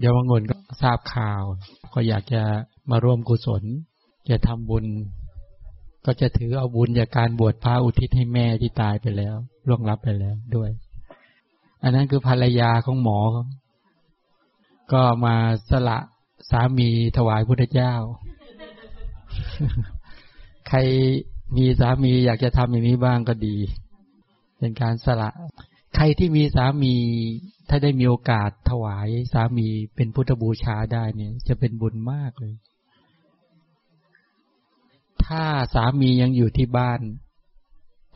เยาวงนก็ทราบข่าวก็อยากจะมาร่วมกุศลจะทำบุญก็จะถือเอาบุญจากการบวชพระอุทิศให้แม่ที่ตายไปแล้วล่วงลับไปแล้วด้วยอันนั้นคือภรรยาของหมอก็มาสละสามีถวายพุทธเจ้า ใครมีสามีอยากจะทำอย่างนี้บ้างก็ดีเป็นการสละใครที่มีสามีถ้าได้มีโอกาสถวายสามีเป็นพุทธบูชาได้เนี่ยจะเป็นบุญมากเลยถ้าสามียังอยู่ที่บ้าน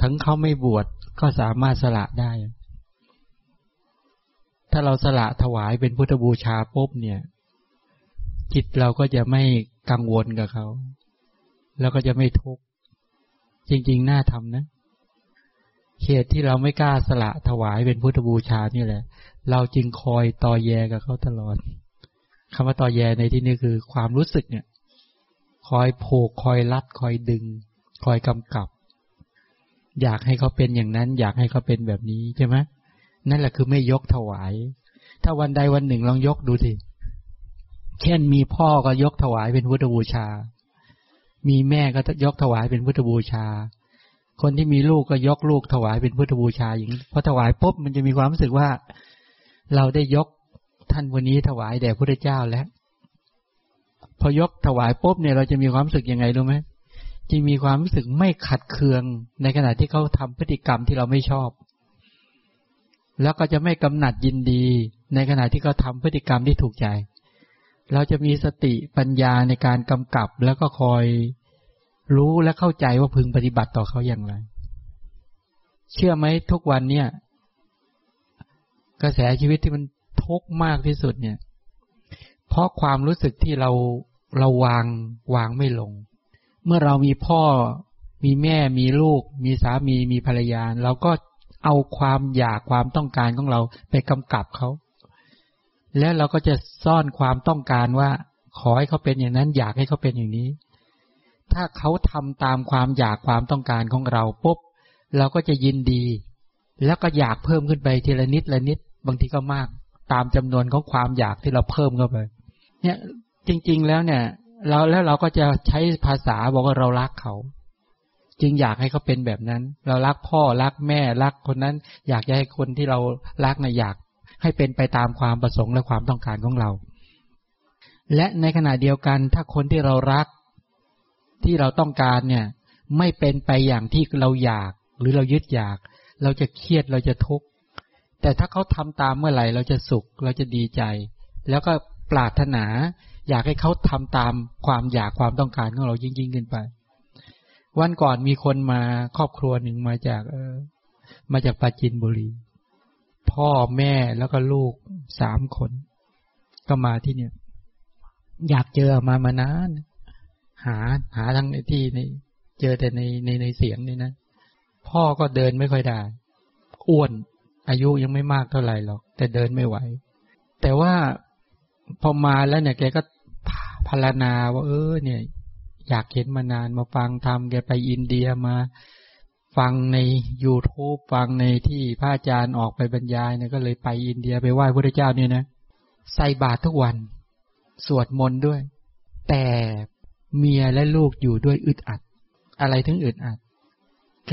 ถึงเขาไม่บวชก็สามารถสละได้ถ้าเราสละถวายเป็นพุทธบูชาปุ๊บเนี่ยจิตเราก็จะไม่กังวลกับเขาแล้วก็จะไม่ทุกข์จริงๆน่าทำนะเหตุที่เราไม่กล้าสละถวายเป็นพุทธบูชานี่แหละเราจึงคอยตอแยกับเขาตลอดคำว่าตอแยในที่นี้คือความรู้สึกเนี่ยคอยผูกคอยรัดคอยดึงคอยกำกับอยากให้เขาเป็นอย่างนั้นอยากให้เขาเป็นแบบนี้ใช่ไหมนั่นแหละคือไม่ยกถวายถ้าวันใดวันหนึ่งลองยกดูสิเช่นมีพ่อก็ยกถวายเป็นพุทธบูชามีแม่ก็ยกถวายเป็นพุทธบูชาคนที่มีลูกก็ยกลูกถวายเป็นพุทธบูชาอย่างนี้พอถวายปุ๊บมันจะมีความรู้สึกว่าเราได้ยกท่านวันนี้ถวายแด่พระพุทธเจ้าแล้วพอยกถวายปุ๊บเนี่ยเราจะมีความรู้สึกยังไงรู้ไหมจะมีความรู้สึกไม่ขัดเคืองในขณะที่เขาทำพฤติกรรมที่เราไม่ชอบแล้วก็จะไม่กำหนัดยินดีในขณะที่เขาทำพฤติกรรมที่ถูกใจเราจะมีสติปัญญาในการกำกับแล้วก็คอยรู้และเข้าใจว่าพึงปฏิบัติต่อเขาอย่างไรเชื่อไหมทุกวันเนี่ยกระแสชีวิตที่มันทุกข์มากที่สุดเนี่ยเพราะความรู้สึกที่เราวางไม่ลงเมื่อเรามีพ่อมีแม่มีลูกมีสามีมีภรรยาเราก็เอาความอยากความต้องการของเราไปกำกับเขาแล้วเราก็จะซ่อนความต้องการว่าขอให้เขาเป็นอย่างนั้นอยากให้เขาเป็นอย่างนี้ถ้าเขาทำตามความอยากความต้องการของเราปุ๊บเราก็จะยินดีแล้วก็อยากเพิ่มขึ้นไปทีละนิดละนิดบางทีก็มากตามจำนวนของความอยากที่เราเพิ่มเข้าไปเนี่ยจริงๆแล้วเนี่ยเราก็จะใช้ภาษาบอกว่าเรารักเขาจึงอยากให้เขาเป็นแบบนั้นเรารักพ่อรักแม่รักคนนั้นอยากจะให้คนที่เรารักเนี่ยอยากให้เป็นไปตามความประสงค์และความต้องการของเราและในขณะเดียวกันถ้าคนที่เรารักที่เราต้องการเนี่ยไม่เป็นไปอย่างที่เราอยากหรือเรายึดอยากเราจะเครียดเราจะทุกข์แต่ถ้าเขาทำตามเมื่อไหร่เราจะสุขเราจะดีใจแล้วก็ปรารถนาอยากให้เขาทำตามความอยากความต้องการของเรายิ่งขึ้นไปวันก่อนมีคนมาครอบครัวหนึ่งมาจากปราจีนบุรีพ่อแม่แล้วก็ลูก3 คนก็มาที่เนี่ยอยากเจอมานานหาทั้งในที่ในเจอแต่ในเสียงนี่นะพ่อก็เดินไม่ค่อยได้อ้วนอายุยังไม่มากเท่าไหร่หรอกแต่เดินไม่ไหวแต่ว่าพอมาแล้วเนี่ยแกก็พรรณนาว่าเนี่ยอยากเห็นมานานมาฟังธรรมแกไปอินเดียมาฟังใน YouTube ฟังในที่พระอาจารย์ออกไปบรรยายเนี่ยก็เลยไปอินเดียไปไหว้พระพุทธเจ้าเนี่ยนะใส่บาตรทุกวันสวดมนต์ด้วยแต่เมียและลูกอยู่ด้วยอึดอัดอะไรถึงอึดอัดแก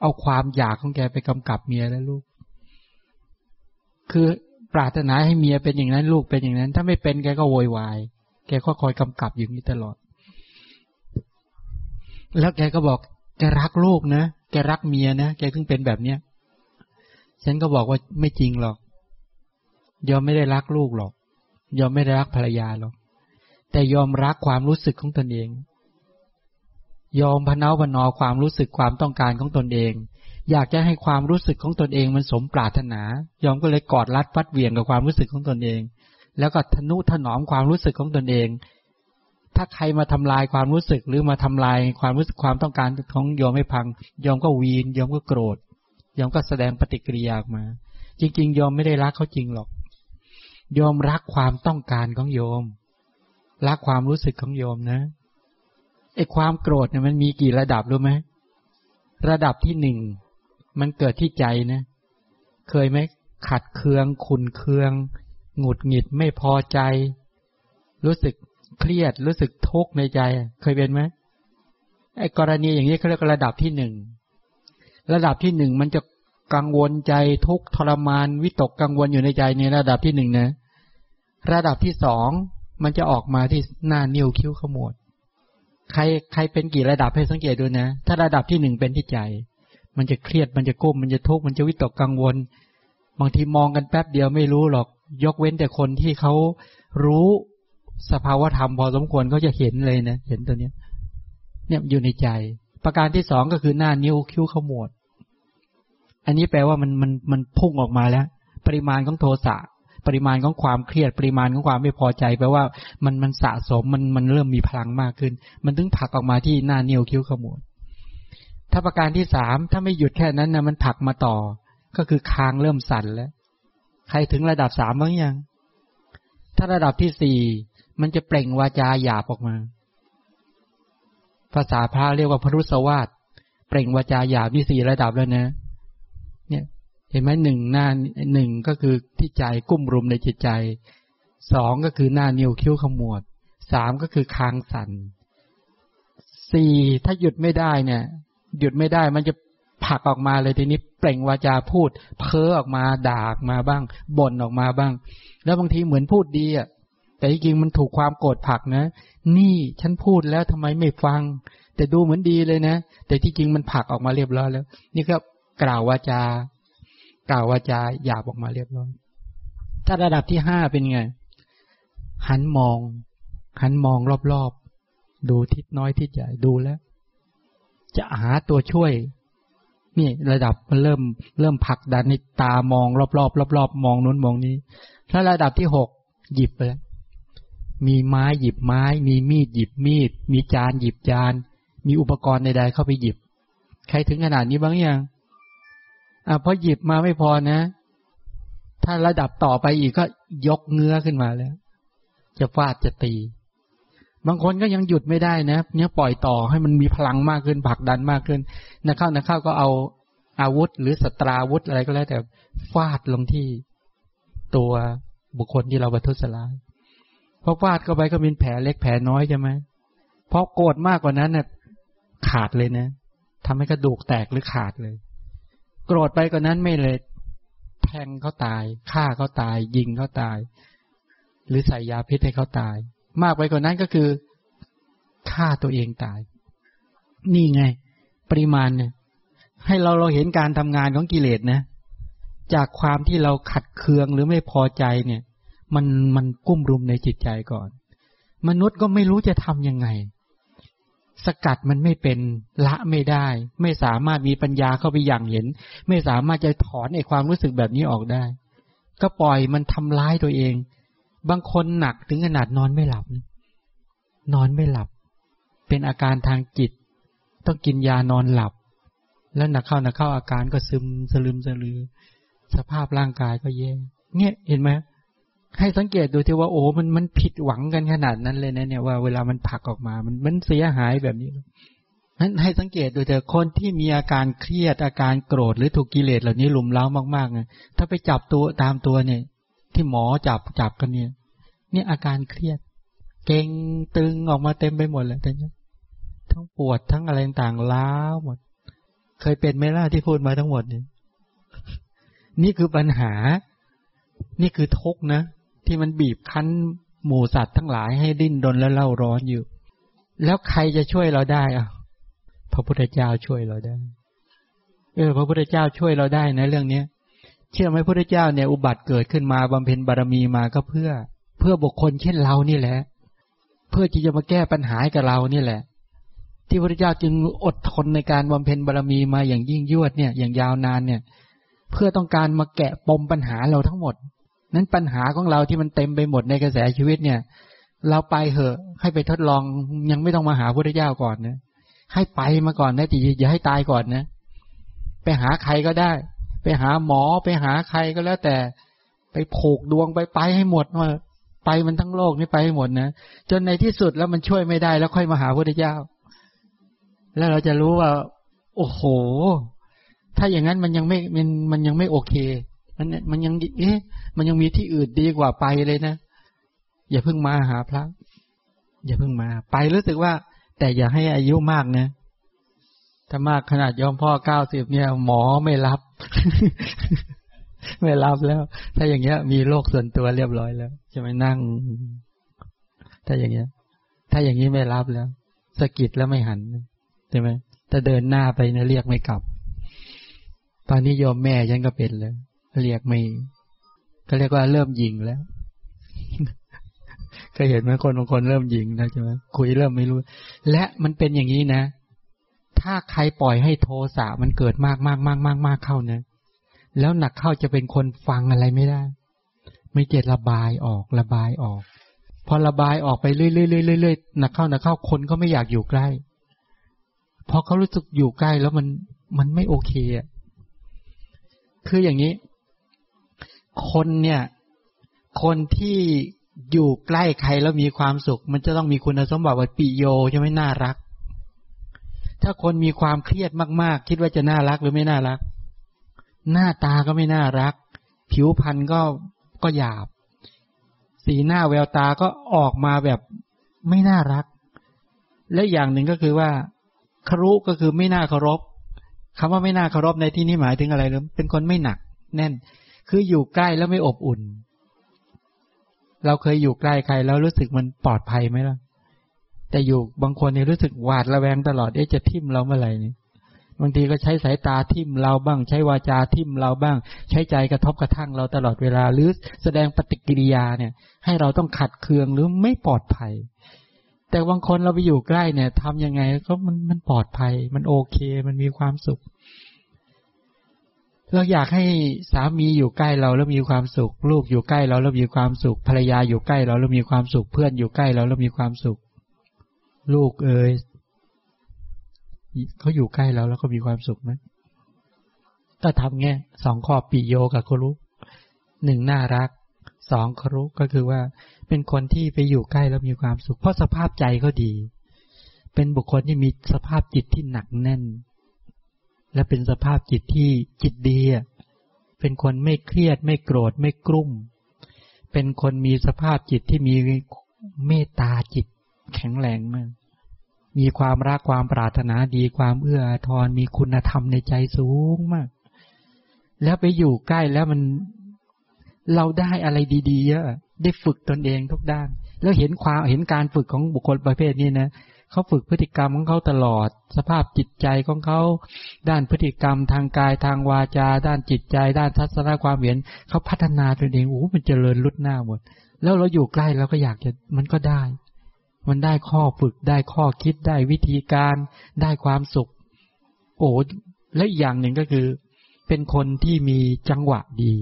เอาความอยากของแกไปกำกับเมียและลูกคือปรารถนาให้เมียเป็นอย่างนั้นลูกเป็นอย่างนั้นถ้าไม่เป็นแกก็โวยวายแกก็คอยกำกับอย่างนี้ตลอดแล้วแกก็บอกแกรักลูกนะแกรักเมียนะแกถึงเป็นแบบเนี้ยฉันก็บอกว่าไม่จริงหรอกยอมไม่ได้รักลูกหรอกยอมไม่ได้รักภรรยาหรอกแต่ยอมรักความรู้สึกของตนเองยอมพะเนาพะนอความรู้สึกความต้องการของตนเองอยากจะให้ความรู้สึกของตนเองมันสมปรารถนายอมก็เลยกอดรัดฟัดเหวี่ยงกับความรู้สึกของตนเองแล้วก็ทนุถนอมความรู้สึกของตนเองถ้าใครมาทำลายความรู้สึกหรือมาทำลายความรู้สึกความต้องการของยอมให้พังยอมก็วีนยอมก็โกรธยอมก็แสดงปฏิกิริยาออกมาจริงๆยอมไม่ได้รักเขาจริงหรอกยอมรักความต้องการของยอมรักความรู้สึกของโยมนะไอ้ความโกรธเนี่ยมันมีกี่ระดับรู้ไหมระดับที่1มันเกิดที่ใจนะเคยไหมขัดเคืองขุ่นเคือง หงุดหงิดไม่พอใจรู้สึกเครียดรู้สึกทุกข์ในใจเคยเป็นไหมไอ้กรณีอย่างนี้เขาเรียกระดับที่หนึ่งระดับที่หนึ่งมันจะกังวลใจทุกข์ทรมานวิตกกังวลอยู่ในใจในระดับที่หนึ่งนะระดับที่สองมันจะออกมาที่หน้านิ้วคิ้วขมวดใครเป็นกี่ระดับให้สังเกตดูนะถ้าระดับที่หนึ่งเป็นที่ใจมันจะเครียดมันจะกุ้มมันจะทุกข์มันจะวิตกกังวลบางทีมองกันแป๊บเดียวไม่รู้หรอกยกเว้นแต่คนที่เขารู้สภาวธรรมพอสมควรเขาจะเห็นเลยนะเห็นตัวเนี้ยเนี่ยอยู่ในใจประการที่สองก็คือหน้านิ้วคิ้วขมวดอันนี้แปลว่ามันพุ่งออกมาแล้วปริมาณของโทสะปริมาณของความเครียดปริมาณของความไม่พอใจแปลว่ามันสะสมมันเริ่มมีพลังมากขึ้นมันถึงผลักออกมาที่หน้านิ้วคิ้วขมวดถ้าประการที่สามถ้าไม่หยุดแค่นั้นนะมันผลักมาต่อก็คือคางเริ่มสั่นแล้วใครถึงระดับสามบ้างยังถ้าระดับที่สี่มันจะเปล่งวาจาหยาบออกมาภาษาพระเรียกว่าพรุสวาทเปล่งวาจาหยาบที่สี่ระดับแล้วนะเนี่ยเห็นไหมหนึ่งหน้าหนึ่งก็คือที่ใจกุ้มรุมในจิตใจสองก็คือหน้านิ้วคิ้วขมวดสามก็คือคางสั่นสี่ถ้าหยุดไม่ได้เนี่ยหยุดไม่ได้มันจะผลักออกมาเลยทีนี้เปล่งวาจาพูดเพ้อออกมาด่าออกมาบ้างบ่นออกมาบ้างแล้วบางทีเหมือนพูดดีอ่ะแต่จริงมันถูกความโกรธผลักนะนี่ฉันพูดแล้วทำไมไม่ฟังแต่ดูเหมือนดีเลยนะแต่ที่จริงมันผลักออกมาเรียบร้อยแล้วนี่ก็กล่าววาจาหยาบออกมาเรียบร้อยถ้าระดับที่ห้าเป็นไงหันมองรอบๆดูทิศน้อยทิศใหญ่ดูแล้วจะหาตัวช่วยนี่ระดับมันเริ่มผลักดันในตามองรอบๆรอบๆมองนู้นมองนี้ถ้าระดับที่หกหยิบไปแล้วมีไม้หยิบไม้มีมีดหยิบมีดมีจานหยิบจานมีอุปกรณ์ใดๆเข้าไปหยิบใครถึงขนาดนี้บ้างยังพอหยิบมาไม่พอนะถ้าระดับต่อไปอีกก็ยกเงื้อขึ้นมาแล้วจะฟาดจะตีบางคนก็ยังหยุดไม่ได้นะเนี่ยปล่อยต่อให้มันมีพลังมากขึ้นผลักดันมากขึ้นนักเข้าก็เอาอาวุธหรือสตราวุธอะไรก็แล้วแต่ฟาดลงที่ตัวบุคคลที่เราประทุษร้ายพอฟาดเข้าไปก็มีแผลเล็กแผลน้อยใช่ไหมพอโกรธมากกว่านั้นเนี่ยขาดเลยนะทำให้กระดูกแตกหรือขาดเลยโกรธไปกว่านั้นไม่เลยแทงเขาตายฆ่าเขาตายยิงเขาตายหรือใส่ยาพิษให้เขาตายมากไปกว่านั้นก็คือฆ่าตัวเองตายนี่ไงปริมาณเนี่ยให้เราเห็นการทำงานของกิเลสนะจากความที่เราขัดเคืองหรือไม่พอใจเนี่ยมันกุ้มรุมในจิตใจก่อนมนุษย์ก็ไม่รู้จะทำยังไงสกัดมันไม่เป็นละไม่ได้ไม่สามารถมีปัญญาเข้าไปอย่างเห็นไม่สามารถจะถอนไอ้ความรู้สึกแบบนี้ออกได้ก็ปล่อยมันทำร้ายตัวเองบางคนหนักถึงขนาดนอนไม่หลับเป็นอาการทางจิตต้องกินยานอนหลับแล้วหนักเข้าอาการก็ซึมสลืมสลือสภาพร่างกายก็แย่เนี่ยเห็นไหมให้สังเกตดูที่ว่าโอ้มันผิดหวังกันขนาดนั้นเลยนะเนี่ยว่าเวลามันผลักออกมามันเสียหายแบบนี้นั้นให้สังเกตดูเถอะคนที่มีอาการเครียดอาการโกรธหรือถูกกิเลสเหล่านี้ลุมเล้ามากๆนะถ้าไปจับตัวตามตัวเนี่ยที่หมอจับกันเนี่ยอาการเครียดเก่งตึงออกมาเต็มไปหมดเลยทั้งปวดทั้งอะไรต่างๆล้าหมดเคยเป็นไหมล่ะที่พูดมาทั้งหมดเนี่ยนี่คือปัญหานี่คือทุกข์นะที่มันบีบคั้นหมู่สัตว์ทั้งหลายให้ดิ้นรนและเล่าร้อนอยู่แล้วใครจะช่วยเราได้อ่ะพระพุทธเจ้าช่วยเราได้พระพุทธเจ้าช่วยเราได้นะเรื่องนี้เชื่อไหมพระพุทธเจ้าเนี่ยอุบัติเกิดขึ้นมาบำเพ็ญบารมีมาก็เพื่อบุคคลเช่นเรานี่แหละเพื่อที่จะมาแก้ปัญหากับเรานี่แหละที่พระพุทธเจ้าจึงอดทนในการบำเพ็ญบารมีมาอย่างยิ่งยวดเนี่ยอย่างยาวนานเนี่ยเพื่อต้องการมาแกะปมปัญหาเราทั้งหมดนั้นปัญหาของเราที่มันเต็มไปหมดในกระแสชีวิตเนี่ยเราไปเหอะให้ไปทดลองยังไม่ต้องมาหาพระพุทธเจ้าก่อนนะให้ไปมาก่อนนะแต่อย่าให้ตายก่อนนะไปหาใครก็ได้ไปหาหมอไปหาใครก็แล้วแต่ไปผูกดวงไปให้หมดว่าไปมันทั้งโลกนี่ไปให้หมดนะจนในที่สุดแล้วมันช่วยไม่ได้แล้วค่อยมาหาพระพุทธเจ้าแล้วเราจะรู้ว่าโอ้โหถ้าอย่างนั้นมันยังไม่โอเค นั่นเนี่ยมันยังเอ๊ะมันยังมีที่อื่นดีกว่าไปเลยนะอย่าเพิ่งมาหาพระอย่าเพิ่งมาไปรู้สึกว่าแต่อย่าให้อายุมากนะถ้ามากขนาดยอมพ่อ90เนี่ยหมอไม่รับ ไม่รับแล้วถ้าอย่างเงี้ยมีโรคส่วนตัวเรียบร้อยแล้วจะไม่นั่งถ้าอย่างเงี้ยถ้าอย่างนี้ไม่รับแล้วสะกิดแล้วไม่หันใช่ไหมถ้าเดินหน้าไปนะเรียกไม่กลับตอนนี้ยอมแม่ฉันก็เป็นแล้วเรียกไม่ก็เรียกว่าเริ่มหยิ่งแล้วเคยเห็นไหมคนบางคนเริ่มหยิ่งนะใช่ไหมคุยเริ่มไม่รู้และมันเป็นอย่างนี้นะถ้าใครปล่อยให้โทสะมันเกิดมากเข้านะแล้วหนักเข้าจะเป็นคนฟังอะไรไม่ได้ไม่เก็บระบายออกพอระบายออกไปเรื่อยๆๆๆหนักเข้าคนก็ไม่อยากอยู่ใกล้พอเขารู้สึกอยู่ใกล้แล้วมันไม่โอเคอ่ะคืออย่างนี้คนเนี่ยคนที่อยู่ใกล้ใครแล้วมีความสุขมันจะต้องมีคุณสมบัติว่าปิโยใช่ไหมน่ารักถ้าคนมีความเครียดมากๆคิดว่าจะน่ารักหรือไม่น่ารักหน้าตาก็ไม่น่ารักผิวพรรณก็หยาบสีหน้าแววตาก็ออกมาแบบไม่น่ารักและอย่างหนึ่งก็คือว่าครุก็คือไม่น่าเคารพคำว่าไม่น่าเคารพในที่นี้หมายถึงอะไรหรือเป็นคนไม่หนักแน่นคืออยู่ใกล้แล้วไม่อบอุ่นเราเคยอยู่ใกล้ใครแล้วรู้สึกมันปลอดภัยไหมล่ะแต่อยู่บางคนเนี่ยรู้สึกหวาดระแวงตลอดจะทิ่มเราเมื่อไหร่นี่บางทีก็ใช้สายตาทิ่มเราบ้างใช้วาจาทิ่มเราบ้างใช้ใจกระทบกระทั่งเราตลอดเวลาหรือแสดงปฏิกิริยาเนี่ยให้เราต้องขัดเคืองหรือไม่ปลอดภัยแต่บางคนเราไปอยู่ใกล้เนี่ยทำยังไงก็มันปลอดภัยมันโอเคมันมีความสุขเราอยากให้สามีอยู่ใกล้เราแล้วมีความสุขลูกอยู่ใกล้เราแล้วมีความสุขภรรยาอยู่ใกล้เราแล้วมีความสุขเพื่อนอยู่ใกล้เราแล้วมีความสุขลูกเขาอยู่ใกล้เราแล้วก็มีความสุขไหมก็ทำแง่สองข้อปิโยกับครุหนึ่งน่ารักสองครุก็คือว่าเป็นคนที่ไปอยู่ใกล้แล้วมีความสุขเพราะสภาพใจเขาดีเป็นบุคคลที่มีสภาพจิตที่หนักแน่นและเป็นสภาพจิตที่จิตดีเป็นคนไม่เครียดไม่โกรธไม่กลุ้มเป็นคนมีสภาพจิตที่มีเมตตาจิตแข็งแรงมากมีความรักความปรารถนาดีความเอื้ออาทรมีคุณธรรมในใจสูงมากแล้วไปอยู่ใกล้แล้วมันเราได้อะไรดีๆเยอะได้ฝึกตนเองทุกด้านแล้วเห็นการฝึกของบุคคลประเภทนี้นะเขาฝึกพฤติกรรมของเขาตลอดสภาพจิตใจของเขาด้านพฤติกรรมทางกายทางวาจาด้านจิตใจด้านทัศนคความเห็นเขาพัฒนาตนเองมันเจริญลุดหน้าหมดแล้วเราอยู่ใกล้เราก็อยากจะมันก็ได้มันได้ข้อฝึกได้ข้อคิดได้วิธีการได้ความสุขและอีกอย่างหนึ่งก็คือเป็นคนที่มีจังหวะดี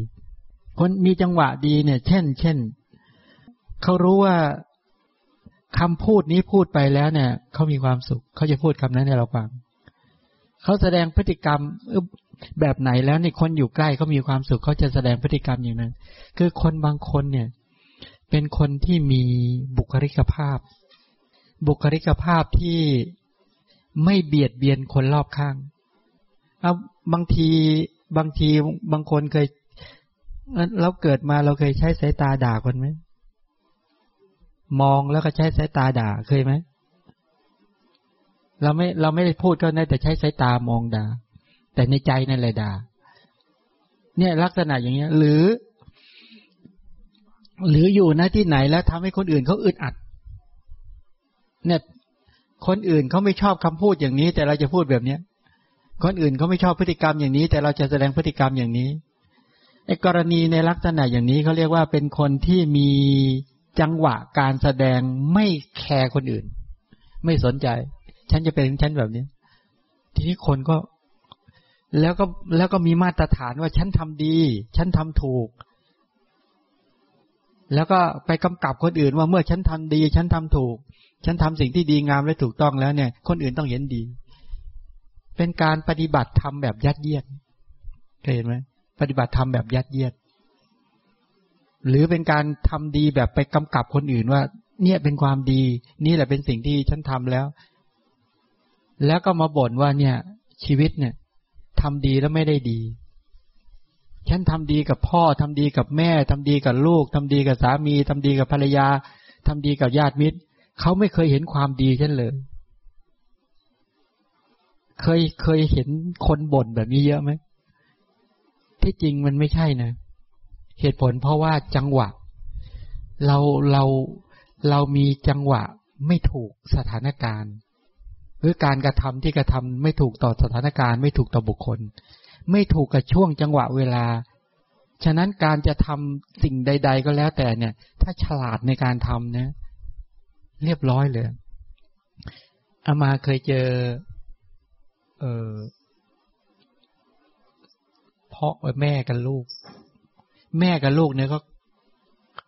คนมีจังหวะดีเนี่ยเช่นเขารู้ว่าคำพูดนี้พูดไปแล้วเนี่ยเขามีความสุขเขาจะพูดคำนั้นให้เราฟังเขาแสดงพฤติกรรมแบบไหนแล้วเนี่ยคนอยู่ใกล้เขามีความสุขเขาจะแสดงพฤติกรรมอย่างนั้นคือคนบางคนเนี่ยเป็นคนที่มีบุคลิกภาพที่ไม่เบียดเบียนคนรอบข้างเอาบางทีบางคนเคยเราเกิดมาเราเคยใช้สายตาด่าคนไหมมองแล้วก็ใช้สายตาด่าเคยไหมเราไม่ได้พูดก็ได้แต่ใช้สายตามองด่าแต่ในใจนั่นแหละด่าเนี่ยลักษณะอย่างเงี้ยหรืออยู่ณที่ไหนแล้วทำให้คนอื่นเขาอึดอัดเนี่ยคนอื่นเขาไม่ชอบคำพูดอย่างนี้แต่เราจะพูดแบบนี้คนอื่นเขาไม่ชอบพฤติกรรมอย่างนี้แต่เราจะแสดงพฤติกรรมอย่างนี้ไอ้กรณีในลักษณะอย่างนี้เขาเรียกว่าเป็นคนที่มีจังหวะการแสดงไม่แคร์คนอื่นไม่สนใจฉันจะเป็นฉันแบบนี้ทีนี้คนก็แล้วก็มีมาตรฐานว่าฉันทำดีฉันทำถูกแล้วก็ไปกำกับคนอื่นว่าเมื่อฉันทำดีฉันทำถูกฉันทำสิ่งที่ดีงามและถูกต้องแล้วเนี่ยคนอื่นต้องเห็นดีเป็นการปฏิบัติธรรมแบบยัดเยียดเคยเห็นไหมปฏิบัติธรรมแบบยัดเยียดหรือเป็นการทำดีแบบไปกำกับคนอื่นว่าเนี่ยเป็นความดีนี่แหละเป็นสิ่งที่ฉันทำแล้วก็มาบ่นว่าเนี่ยชีวิตเนี่ยทำดีแล้วไม่ได้ดี ฉันทำดีกับพ่อทำดีกับแม่ทำดีกับลูกทำดีกับสามีทำดีกับภรรยาทำดีกับญาติมิตรเขาไม่เคยเห็นความดีฉันเลยเคยเห็นคนบ่นแบบนี้เยอะไหมที่จริงมันไม่ใช่นะเหตุผลเพราะว่าจังหวะเรามีจังหวะไม่ถูกสถานการณ์หรือการกระทำที่กระทำไม่ถูกต่อสถานการณ์ไม่ถูกต่อบุคคลไม่ถูกกับช่วงจังหวะเวลาฉะนั้นการจะทำสิ่งใดๆก็แล้วแต่เนี่ยถ้าฉลาดในการทำนะเรียบร้อยเลยอามาเคยเจอพ่อแม่กับลูกเนี่ยก็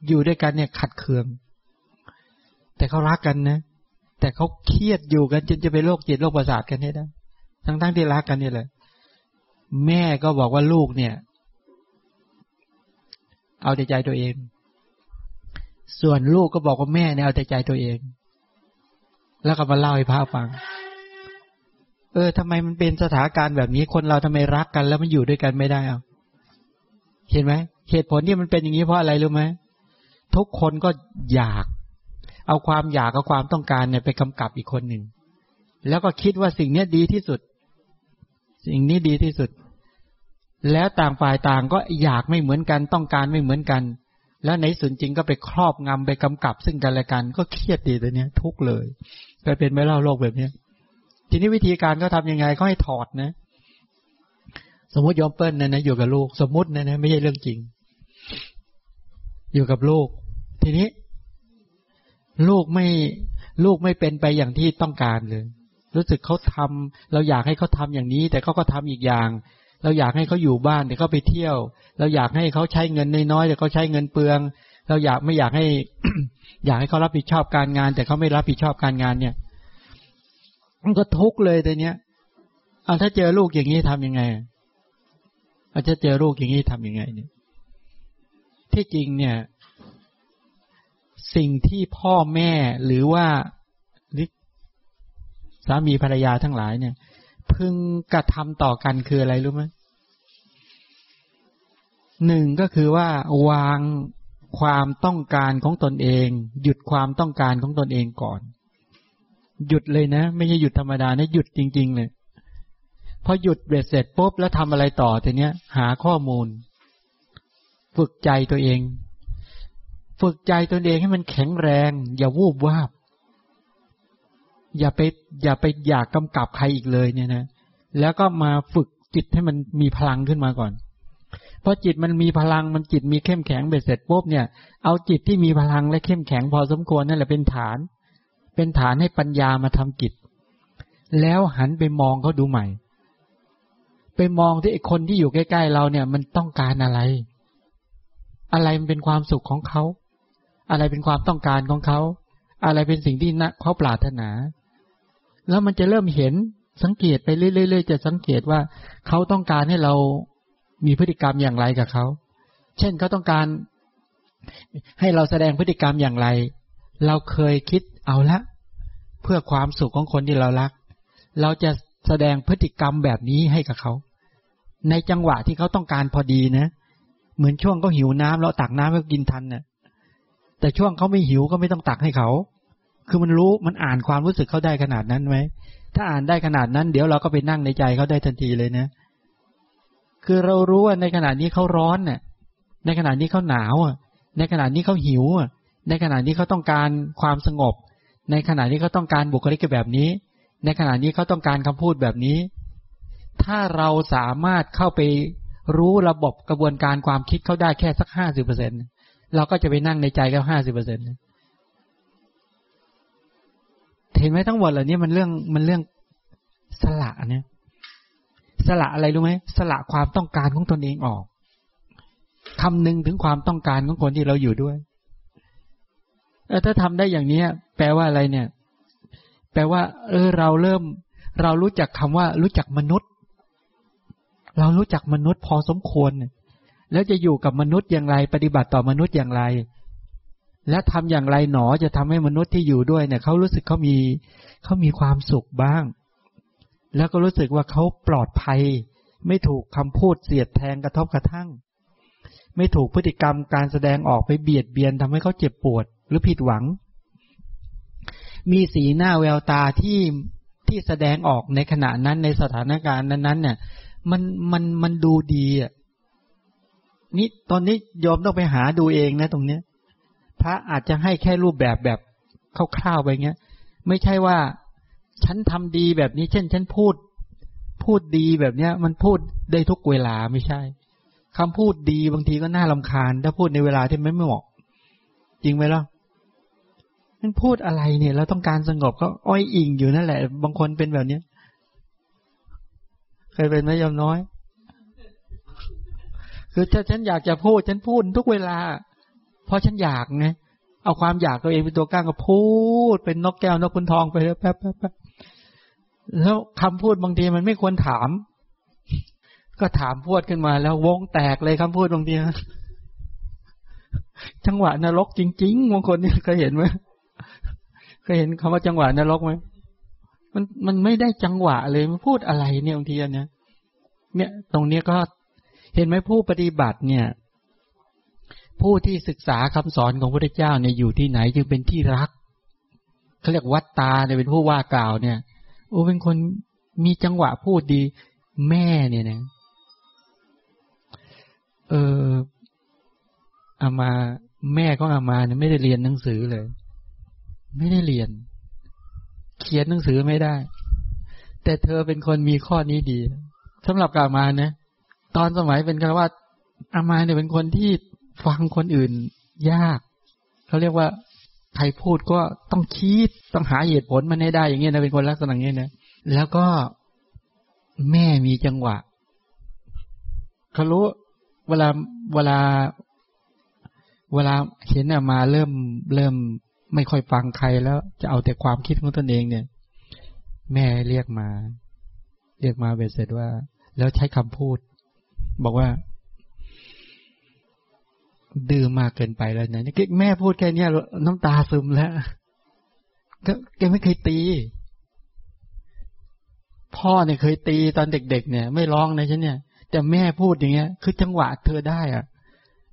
อยู่ด้วยกันเนี่ยขัดเคืองแต่เขารักกันนะแต่เขาเครียดอยู่กันจนจะเป็นโรคจิตโรคประสาทกันได้ทั้งที่รักกันนี่แหละแม่ก็บอกว่าลูกเนี่ยเอาแต่ใจตัวเองส่วนลูกก็บอกว่าแม่เนี่ยเอาแต่ใจตัวเองแล้วก็มาเล่าให้พระฟังทำไมมันเป็นสถานการณ์แบบนี้คนเราทำไมรักกันแล้วมันอยู่ด้วยกันไม่ได้อ่ะเห็นไหมเหตุผลที่มันเป็นอย่างนี้เพราะอะไรรู้ไหมทุกคนก็อยากเอาความอยากกับความต้องการเนี่ยไปกำกับอีกคนหนึ่งแล้วก็คิดว่าสิ่งนี้ดีที่สุดสิ่งนี้ดีที่สุดแล้วต่างฝ่ายต่างก็อยากไม่เหมือนกันต้องการไม่เหมือนกันแล้วในส่วนจริงก็ไปครอบงำไปกำกับซึ่งกันและกันก็เครียดดีตัวเนี้ยทุกเลยเคยเป็นไหมเล่าโลกแบบนี้ทีนี้วิธีการก็ทำยังไงก็ให้ถอดนะสมมติยอมเปิ้ลเนี่ยนะอยู่กับลูกสมมติเนี่ยนะไม่ใช่เรื่องจริงอยู่กับลูกทีนี้ลูกไม่เป็นไปอย่างที่ต้องการเลยรู้สึกเขาทำเราอยากให้เขาทำอย่างนี้แต่เขาก็ทำอีกอย่างเราอยากให้เขาอยู่บ้านแต่เขาไปเที่ยวเราอยากให้เขาใช้เงินน้อยๆแต่เขาใช้เงินเปลืองเราอยากไม่อยากให้ อยากให้เขารับผิดชอบการงานแต่เขาไม่รับผิดชอบการงานเนี่ยมันก็ทุกข์เลยแต่เนี้ยถ้าเจอลูกอย่างนี้ทำยังไงถ้าเจอลูกอย่างนี้ทำยังไงเนี่ยที่จริงเนี่ยสิ่งที่พ่อแม่หรือว่าสามีภรรยาทั้งหลายเนี่ยพึงกระทำต่อกันคืออะไรรู้ไหมหนึ่งก็คือว่าวางความต้องการของตนเองหยุดความต้องการของตนเองก่อนหยุดเลยนะไม่ใช่หยุดธรรมดานะหยุดจริงๆเลยพอหยุดเบ็ดเสร็จปุ๊บแล้วทำอะไรต่อทีเนี้ยหาข้อมูลฝึกใจตัวเองฝึกใจตัวเองให้มันแข็งแรงอย่าวูบวาบอย่าไปอยากกำกับใครอีกเลยเนี่ยนะแล้วก็มาฝึกจิตให้มันมีพลังขึ้นมาก่อนเพราะจิตมันมีพลังมันจิตมีเข้มแข็งเบ็ดเสร็จปุ๊บเนี่ยเอาจิตที่มีพลังและเข้มแข็งพอสมควรนั่นแหละเป็นฐานให้ปัญญามาทำกิจแล้วหันไปมองเขาดูใหม่ไปมองที่ไอ้คนที่อยู่ใกล้ๆเราเนี่ยมันต้องการอะไรอะไรมันเป็นความสุขของเขาอะไรเป็นความต้องการของเขาอะไรเป็นสิ่งที่เขาปรารถนาแล้วมันจะเริ่มเห็นสังเกตไปเรื่อยๆจะสังเกตว่าเขาต้องการให้เรามีพฤติกรรมอย่างไรกับเขาเช่นเขาต้องการให้เราแสดงพฤติกรรมอย่างไรเราเคยคิดเอาละเพื่อความสุขของคนที่เรารักเราจะแสดงพฤติกรรมแบบนี้ให้กับเขาในจังหวะที่เขาต้องการพอดีนะเหมือนช่วงเขาหิวน้ำเราตักน้ำให้กินทันน่ะแต่ช่วงเขาไม่หิวก็ไม่ต้องตักให้เขาคือมันรู้มันอ่านความรู้สึกเขาได้ขนาดนั้นไหมถ้าอ่านได้ขนาดนั้นเดี๋ยวเราก็ไปนั่งในใจเขาได้ทันทีเลยนะคือเรารู้ว่าในขณะนี้เขาร้อนน่ะในขณะนี้เขาหนาวในขณะนี้เขาหิวในขณะนี้เขาต้องการความสงบในขณะนี้เขาต้องการบุคลิกแบบนี้ในขณะนี้เขาต้องการคำพูดแบบนี้ถ้าเราสามารถเข้าไปรู้ระบบกระบวนการความคิดเขาได้แค่สัก 50% เราก็จะไปนั่งในใจเขา 50% เห็นไหมทั้งหมดเหล่านี้มันเรื่องสละเนี่ยสละอะไรรู้ไหมสละความต้องการของตนเองออกคำนึงถึงความต้องการของคนที่เราอยู่ด้วยถ้าทำได้อย่างนี้แปลว่าอะไรเนี่ยแปลว่าเรารู้จักคำว่ารู้จักมนุษย์เรารู้จักมนุษย์พอสมควรแล้วจะอยู่กับมนุษย์อย่างไรปฏิบัติต่อมนุษย์อย่างไรและทำอย่างไรหนอจะทำให้มนุษย์ที่อยู่ด้วยเนี่ยเขารู้สึกเขามีความสุขบ้างแล้วก็รู้สึกว่าเขาปลอดภัยไม่ถูกคำพูดเสียดแทงกระทบกระทั่ง ไม่ถูกพฤติกรรมการแสดงออกไปเบียดเบียนทำให้เขาเจ็บปวดหรือผิดหวังมีสีหน้าแววตาที่แสดงออกในขณะนั้นในสถานการณ์นั้นๆเนี่ยมันดูดีอ่ะนี่ตอนนี้โยมต้องไปหาดูเองนะตรงเนี้ยพระอาจจะให้แค่รูปแบบคร่าวๆไปเงี้ยไม่ใช่ว่าฉันทำดีแบบนี้เช่นฉันพูดดีแบบเนี้ยมันพูดได้ทุกเวลาไม่ใช่คำพูดดีบางทีก็น่ารำคาญถ้าพูดในเวลาที่ไม่เหมาะจริงไหมล่ะมันพูดอะไรเนี่ยเราต้องการสงบก็อ้อยอิงอยู่นั่นแหละบางคนเป็นแบบนี้เคยเป็นไหมยอมน้อยคือถ้าฉันอยากจะพูดฉันพูดทุกเวลาเพราะฉันอยากไงเอาความอยากตัวเองเป็นตัวกลางก็พูดเป็นนกแก้วนกขุนทองไปแล้วแป๊บๆแล้วคำพูดบางทีมันไม่ควรถามก็ถามพูดขึ้นมาแล้ววงแตกเลยคำพูดบางทีจังหวะนรกจริงๆบางคนเนี่ยเคยเห็นไหมเคยเห็นคำว่าจังหวะนรกไหมมันไม่ได้จังหวะเลยมันพูดอะไรเนี่ยบางทีเนี่ยตรงนี้ก็เห็นไหมผู้ปฏิบัติเนี่ยผู้ที่ศึกษาคำสอนของพระพุทธเจ้าเนี่ยอยู่ที่ไหนจึงเป็นที่รักเขาเรียกวัตตาเนี่ยเป็นผู้ว่ากล่าวเนี่ยโอ้เป็นคนมีจังหวะพูดดีแม่เนี่ยนะอามาแม่ของอามาเนี่ยไม่ได้เรียนหนังสือเลยไม่ได้เรียนเขียนหนังสือไม่ได้แต่เธอเป็นคนมีข้อนี้ดีสำหรับอามานะตอนสมัยเป็นคฤหัสถ์อามาเนี่ยเป็นคนที่ฟังคนอื่นยากเขาเรียกว่าใครพูดก็ต้องคิดต้องหาเหตุผลมันให้ได้อย่างเงี้ยนะเป็นคนลักษณะอย่างเงี้ยนะแล้วก็แม่มีจังหวะเขารู้เวลาเห็นอามาเริ่มไม่ค่อยฟังใครแล้วจะเอาแต่ความคิดของตนเองเนี่ยแม่เรียกมาเบ็ดเสร็จว่าแล้วใช้คำพูดบอกว่าดื้อมากเกินไปแล้วนะแม่พูดแค่นี้น้ำตาซึมแล้วแกไม่เคยตีพ่อเนี่ยเคยตีตอนเด็กๆเนี่ยไม่ร้องนะฉันเนี่ยแต่แม่พูดอย่างเงี้ยคือจังหวะเธอได้อ่ะ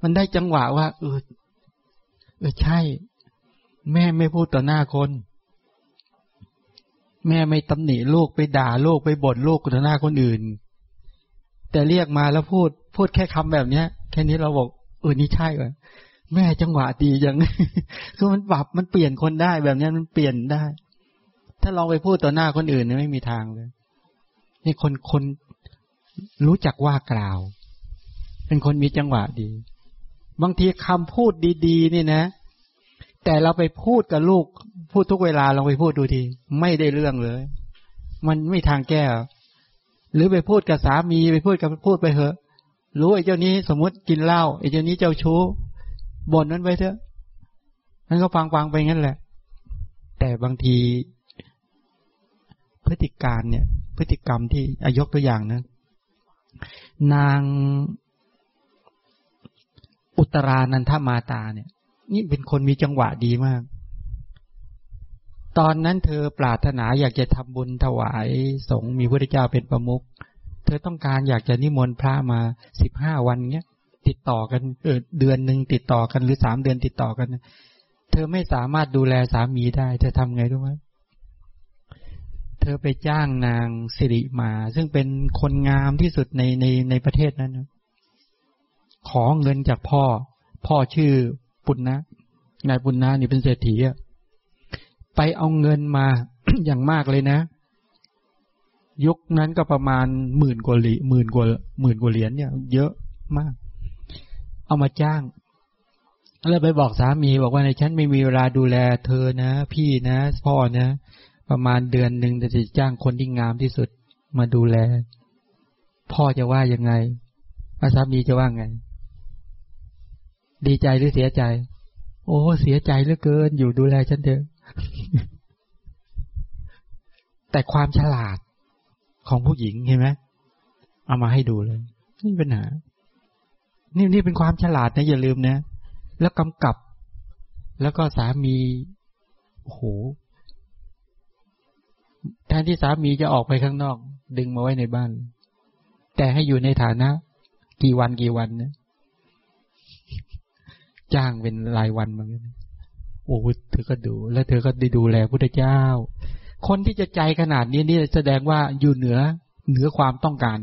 มันได้จังหวะว่าเออใช่แม่ไม่พูดต่อหน้าคนแม่ไม่ตำหนิลูกไปด่าลูกไปบ่นลูกต่อหน้าคนอื่นแต่เรียกมาแล้วพูดแค่คำแบบนี้แค่นี้เราบอกนี่ใช่ป่ะแม่จังหวะดีอย่างคือมันปรับมันเปลี่ยนคนได้แบบนี้มันเปลี่ยนได้ถ้าลองไปพูดต่อหน้าคนอื่นเนี่ยไม่มีทางเลยนี่คนรู้จักว่ากล่าวเป็นคนมีจังหวะดีบางทีคำพูดดีๆนี่นะแต่เราไปพูดกับลูกพูดทุกเวลาลองไปพูดดูทีไม่ได้เรื่องเลยมันไม่ทางแก้หรือไปพูดกับสามีไปพูดกับพูดไปเถอะรู้ไอ้เจ้านี้สมมติกินเหล้าไอ้เจ้านี้เจ้าชู้บ่นนั้นไปเถอะนั้นก็ฟังไปงั้นแหละแต่บางทีพฤติกรรมที่ยกตัวอย่างนะนางอุตรานันทมาตาเนี่ยนี่เป็นคนมีจังหวะดีมากตอนนั้นเธอปรารถนาอยากจะทำบุญถวายสงฆ์มีพระพุทธเจ้าเป็นประมุขเธอต้องการอยากจะนิมนต์พระมา15วันเงี้ยติดต่อกันเดือนนึงติดต่อกันหรือ3เดือนติดต่อกันเธอไม่สามารถดูแลสามีได้เธอทำไงรู้ไหมเธอไปจ้างนางสิริมาซึ่งเป็นคนงามที่สุดในประเทศนั้นขอเงินจากพ่อชื่อปุณณะนายปุณณะนี่เป็นเศรษฐีอ่ะไปเอาเงินมา อย่างมากเลยนะยุคนั้นก็ประมาณหมื่นกว่าเหรียญเนี่ยเยอะมากเอามาจ้างแล้วไปบอกสามีบอกว่าในฉันไม่มีเวลาดูแลเธอนะพี่นะพ่อนะประมาณเดือนนึงจะจ้างคนที่งามที่สุดมาดูแลพ่อจะว่ายังไงสามีจะว่าไงดีใจหรือเสียใจโอ้เสียใจเหลือเกินอยู่ดูแลฉันเถอะ แต่ความฉลาดของผู้หญิงเห็นไหมเอามาให้ดูเลยนี่ปัญหานี่เป็นความฉลาดนะอย่าลืมนะแล้วกำกับแล้วก็สามีโอ้โหแทนที่สามีจะออกไปข้างนอกดึงมาไว้ในบ้านแต่ให้อยู่ในฐานะกี่วันนะ จ้างเป็นรายวันเหมือนกันโอ้เธอก็ดูและเธอก็ได้ดูแลพระพุทธเจ้าคนที่จะใจขนาดนี้นี่แสดงว่าอยู่เหนือความต้องการ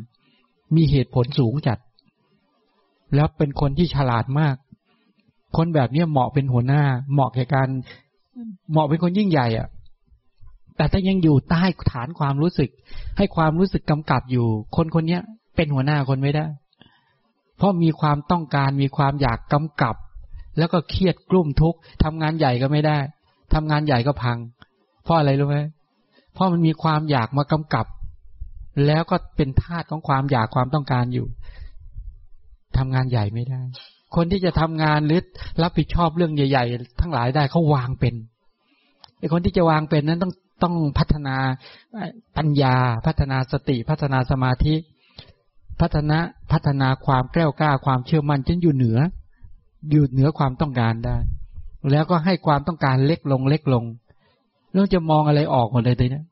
มีเหตุผลสูงจัดแล้วเป็นคนที่ฉลาดมากคนแบบนี้เหมาะเป็นหัวหน้าเหมาะเป็นคนยิ่งใหญ่อ่ะแต่ถ้ายังอยู่ใต้ฐานความรู้สึกให้ความรู้สึกกำกับอยู่คนคนนี้เป็นหัวหน้าคนไม่ได้เพราะมีความต้องการมีความอยากกำกับแล้วก็เครียดกลุ้มทุกข์ทำงานใหญ่ก็ไม่ได้ทำงานใหญ่ก็พังเพราะอะไรรู้ไหมเพราะมันมีความอยากมากำกับแล้วก็เป็นธาตุของความอยากความต้องการอยู่ทำงานใหญ่ไม่ได้คนที่จะทำงานหรือรับผิดชอบเรื่องใหญ่ๆทั้งหลายได้เขาวางเป็นไอ้คนที่จะวางเป็นนั้นต้องพัฒนาปัญญาพัฒนาสติพัฒนาสมาธิพัฒนาความแกล้วกล้าความเชื่อมั่นจนอยู่เหนือความต้องการได้แล้วก็ให้ความต้องการเล็กลงแล้วจะมองอะไรออกหมดเลยเนี่ย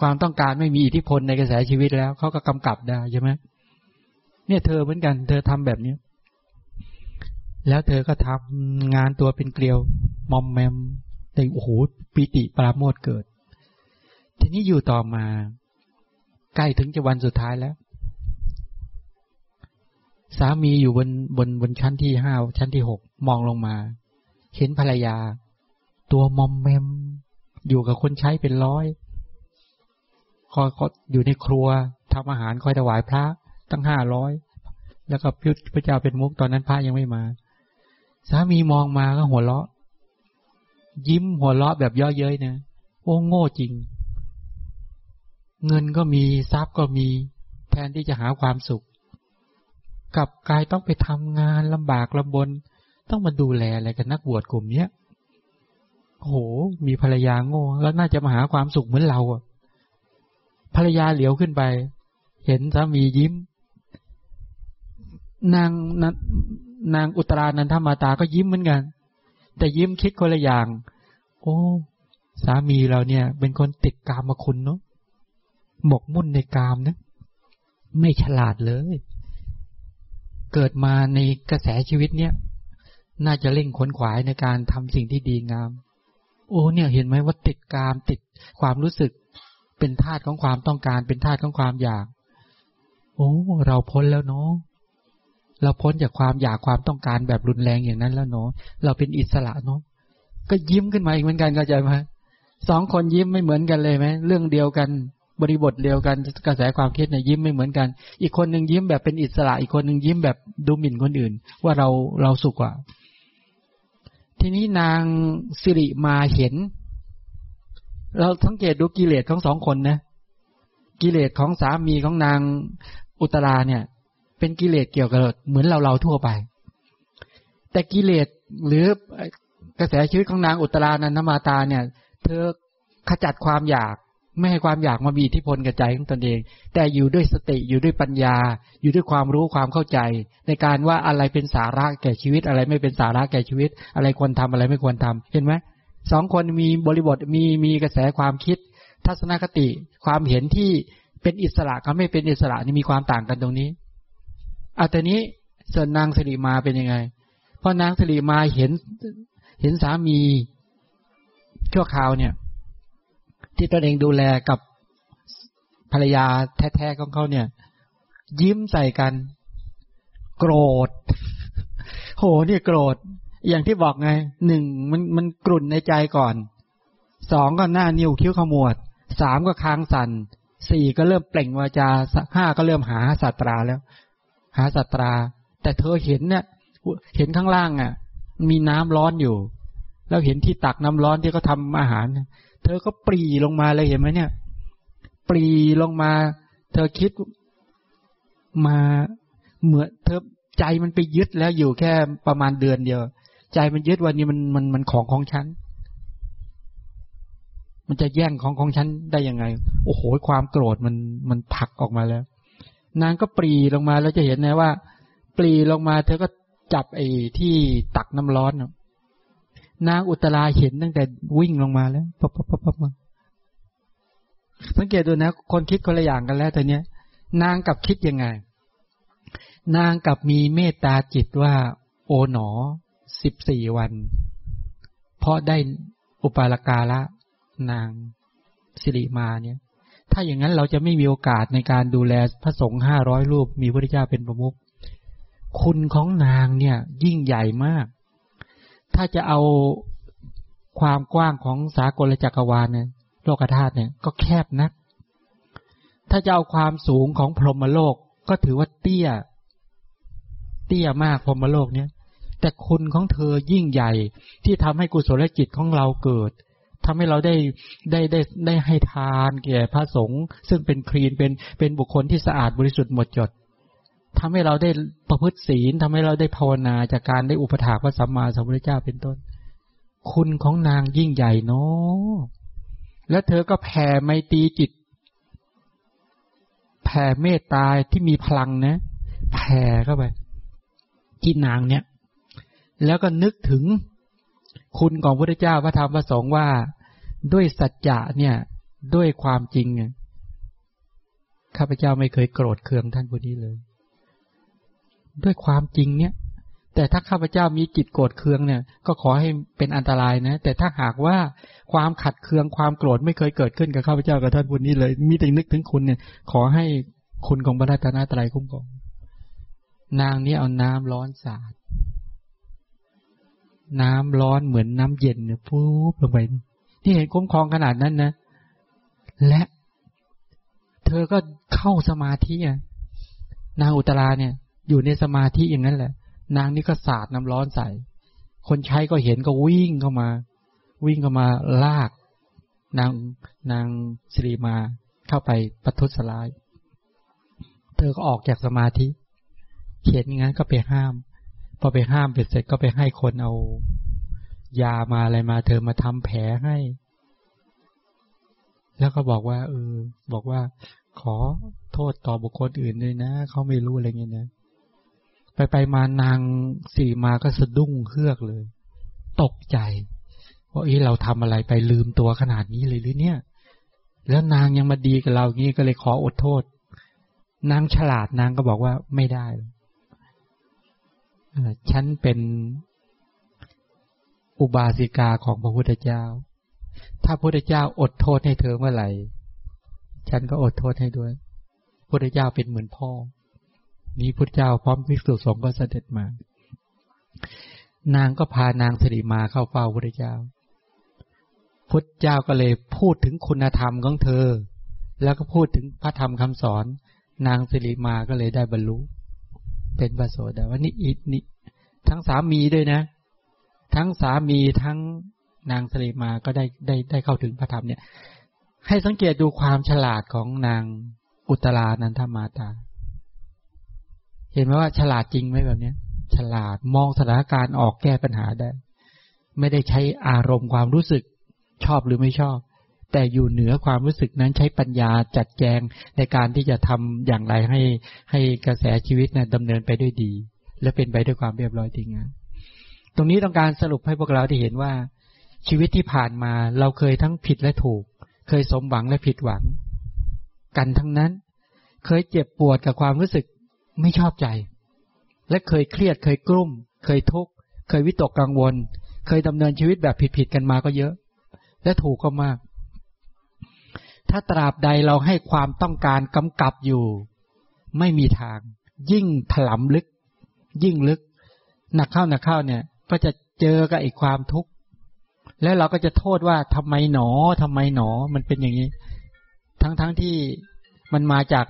ความต้องการไม่มีอิทธิพลในกระแสชีวิตแล้วเขาก็กำกับได้ใช่ไหมเนี่ยเธอเหมือนกันเธอทำแบบนี้แล้วเธอก็ทำงานตัวเป็นเกลียวมอมแมมแต่โอ้โหปิติปราโมทย์เกิดทีนี้อยู่ต่อมาใกล้ถึงจะวันสุดท้ายแล้วสามีอยู่บนชั้นที่5ชั้นที่6มองลงมาเห็นภรรยาตัวมอมแมมอยู่กับคนใช้เป็นร้อยคอยอยู่ในครัวทำอาหารคอยถวายพระตั้ง500แล้วก็พระเจ้าเป็นมุกตอนนั้นพระยังไม่มาสามีมองมาก็หัวเราะยิ้มหัวเราะแบบย่อเย้ยนะโอ้โง่จริงเงินก็มีทรัพย์ก็มีแทนที่จะหาความสุขกลับกลายต้องไปทำงานลำบากลำบนต้องมาดูแลอะไรกันนักบวชกลุ่มนี้โอ้โหมีภรรยาโง่แล้วน่าจะมาหาความสุขเหมือนเราภรรยาเหลียวขึ้นไปเห็นสามียิ้มนางอุตรานันทมาตาก็ยิ้มเหมือนกันแต่ยิ้มคิดคนละอย่างโอ้สามีเราเนี่ยเป็นคนติดกามคุณเนาะหมกมุ่นในกามนะไม่ฉลาดเลยเกิดมาในกระแสชีวิตเนี่ยน่าจะเร่งขวนขวายในการทำสิ่งที่ดีงามโอ้เนี่ยเห็นไหมว่าติดกามติดความรู้สึกเป็นธาตุของความต้องการเป็นธาตุของความอยากโอ้เราพ้นแล้วเนาะเราพ้นจากความอยากความต้องการแบบรุนแรงอย่างนั้นแล้วเนาะเราเป็นอิสระเนาะก็ยิ้มขึ้นมาอีกเหมือนกันเข้าใจไหมสองคนยิ้มไม่เหมือนกันเลยไหมเรื่องเดียวกันบริบทเดียวกันกระแสความคิดเนี่ยยิ้มไม่เหมือนกันอีกคนหนึ่งยิ้มแบบเป็นอิสระอีกคนหนึ่งยิ้มแบบดูหมิ่นคนอื่นว่าเราสุขกว่าทีนี้นางสิริมาเห็นเราสังเกตดูกิเลสของสองคนนะกิเลสของสามีของนางอุตราเนี่ยเป็นกิเลสเกี่ยวกับเหมือนเราทั่วไปแต่กิเลสหรือกระแสชีวิตของนางอุตรานันทมาตาเนี่ยเธอขจัดความอยากไม่ให้ความอยากมามีอิทธิพลกับใจของตนเองแต่อยู่ด้วยสติอยู่ด้วยปัญญาอยู่ด้วยความรู้ความเข้าใจในการว่าอะไรเป็นสาระแก่ชีวิตอะไรไม่เป็นสาระแก่ชีวิตอะไรควรทำอะไรไม่ควรทำเห็นไหมสองคนมีบริบทมีกระแสความคิดทัศนคติความเห็นที่เป็นอิสระกับไม่เป็นอิสระนี่มีความต่างกันตรงนี้เอาแต่นี้ส่วนนางสิริมาเป็นยังไงพอนางสิริมาเห็นสามีชั่วคราวเนี่ยที่ตนเองดูแลกับภรรยาแท้ๆของเขาเนี่ยยิ้มใส่กันโกรธโหนี่โกรธอย่างที่บอกไงหนึ่งมันกรุ่นในใจก่อนสองก็หน้านิ้วคิ้วขมวดสามก็คางสั่นสี่ก็เริ่มเปล่งวาจาห้าก็เริ่มหาสัตราแล้วหาสัตราแต่เธอเห็นเนี่ยเห็นข้างล่างอ่ะมีน้ำร้อนอยู่แล้วเห็นที่ตักน้ำร้อนที่เขาทำอาหารเธอก็ปรีลงมาเลยเห็นไหมเนี่ยปรีลงมาเธอคิดมาเหมือนเธอใจมันไปยึดแล้วอยู่แค่ประมาณเดือนเดียวใจมันยึดวันนี้มันของฉันมันจะแย่งของฉันได้ยังไงโอ้โหความโกรธมันผลักออกมาแล้วนางก็ปรีลงมาแล้วจะเห็นนะว่าปรีลงมาเธอก็จับไอ้ที่ตักน้ำร้อนนางอุตราเห็นตั้งแต่วิ่งลงมาแล้วปั๊บมาสังเกตดูนะคนคิดคนละอย่างกันแล้วตอนนี้นางกับคิดยังไงนางกับมีเมตตาจิตว่าโอ๋หนอ 14วันเพราะได้อุปาลกาละนางสิริมาเนี่ยถ้าอย่างนั้นเราจะไม่มีโอกาสในการดูแลพระสงฆ์500รูปมีพระพุทธเจ้าเป็นประมุขคุณของนางเนี่ยยิ่งใหญ่มากถ้าจะเอาความกว้างของสากลจักรวาลเนี่ยโลกธาตุเนี่ยก็แคบนักถ้าจะเอาความสูงของพรหมโลกก็ถือว่าเตี้ยเตี้ยมากพรหมโลกเนี่ยแต่คุณของเธอยิ่งใหญ่ที่ทำให้กุศลจิตของเราเกิดทำให้เราได้ให้ทานแก่พระสงฆ์ซึ่งเป็นคลีนเป็นบุคคลที่สะอาดบริสุทธิ์หมดจดทำให้เราได้ประพฤติศีลทำให้เราได้ภาวนาจากการได้อุปถากพระสัมมาสัมพุทธเจ้าเป็นต้นคุณของนางยิ่งใหญ่เนาะและเธอก็แผ่ไมตรีจิตแผ่เมตตาที่มีพลังนะแผ่เข้าไปที่นางเนี่ยแล้วก็นึกถึงคุณของพระพุทธเจ้าพระธรรมพระสงฆ์ว่าด้วยสัจจะเนี่ยด้วยความจริงเนี่ยข้าพเจ้าไม่เคยโกรธเคืองท่านผู้นี้เลยด้วยความจริงเนี่ยแต่ถ้าข้าพเจ้ามีจิตโกรธเคืองเนี่ยก็ขอให้เป็นอันตรายนะแต่ถ้าหากว่าความขัดเคืองความโกรธไม่เคยเกิดขึ้นกับข้าพเจ้ากับท่านผู้นี้เลยมีแต่นึกถึงคุณเนี่ยขอให้คุณของพระรัตนตรัยคุ้มครองนางนี้เอาน้ำร้อนสาดน้ำร้อนเหมือนน้ำเย็นเนี่ยปุ๊บลงไปที่เห็นคุ้มครองขนาดนั้นนะและเธอก็เข้าสมาธิอ่ะนางอุตตราเนี่ยอยู่ในสมาธิอย่างนั้นแหละนางนี่ก็สาดน้ำร้อนใส่คนใช้ก็เห็นก็วิ่งเข้ามาลากนางสิริมาเข้าไปประทุษร้ายเธอก็ออกจากสมาธิเขียนอย่างนั้นก็ไปห้ามพอไปห้ามเสร็จก็ไปให้คนเอายามาอะไรมาเธอมาทำแผลให้แล้วก็บอกว่าบอกว่าขอโทษต่อบุคคลอื่นด้วยนะเขาไม่รู้อะไรเงี้ยนะไปมานางสิริมาก็สะดุ้งเฮือกเลยตกใจว่าเราทำอะไรไปลืมตัวขนาดนี้เลยหรือเนี่ยแล้วนางยังมาดีกับเราอย่างนี้ก็เลยขออดโทษนางฉลาดนางก็บอกว่าไม่ได้ฉันเป็นอุบาสิกาของพระพุทธเจ้าถ้าพระพุทธเจ้าอดโทษให้เธอเมื่อไหร่ฉันก็อดโทษให้ด้วยพระพุทธเจ้าเป็นเหมือนพ่อนี้พระเจ้าพร้อมภิกษุสงฆ์ก็เสด็จมานางก็พานางสิริมาเข้าเฝ้าพระเจ้าพระเจ้าก็เลยพูดถึงคุณธรรมของเธอแล้วก็พูดถึงพระธรรมคำสอนนางสิริมาก็เลยได้บรรลุเป็นพระโสดาบันนี่ทั้งสามีด้วยนะทั้งสามีทั้งนางสิริมาก็ได้เข้าถึงพระธรรมเนี่ยให้สังเกตดูความฉลาดของนางอุตตรานันทมาตาเห็นไหมว่าฉลาดจริงไหมแบบนี้ฉลาดมองสถานการณ์ออกแก้ปัญหาได้ไม่ได้ใช้อารมณ์ความรู้สึกชอบหรือไม่ชอบแต่อยู่เหนือความรู้สึกนั้นใช้ปัญญาจัดแจงในการที่จะทำอย่างไรให้กระแสชีวิตนั้นดำเนินไปด้วยดีและเป็นไปด้วยความเรียบร้อยจริงนะตรงนี้ต้องการสรุปให้พวกเราได้เห็นว่าชีวิตที่ผ่านมาเราเคยทั้งผิดและถูกเคยสมหวังและผิดหวังกันทั้งนั้นเคยเจ็บปวดกับความรู้สึกไม่ชอบใจและเคยเครียดเคยกลุ้มเคยทุกข์เคยวิตกกังวลเคยดำเนินชีวิตแบบผิดๆกันมาก็เยอะและถูกก็มากถ้าตราบใดเราให้ความต้องการกำกับอยู่ไม่มีทางยิ่งถลำลึกยิ่งลึกหนักเข้าเนี่ยก็จะเจอกับไอ้ความทุกข์แล้วเราก็จะโทษว่าทำไมหนอมันเป็นอย่างนี้ทั้งที่มันมาจาก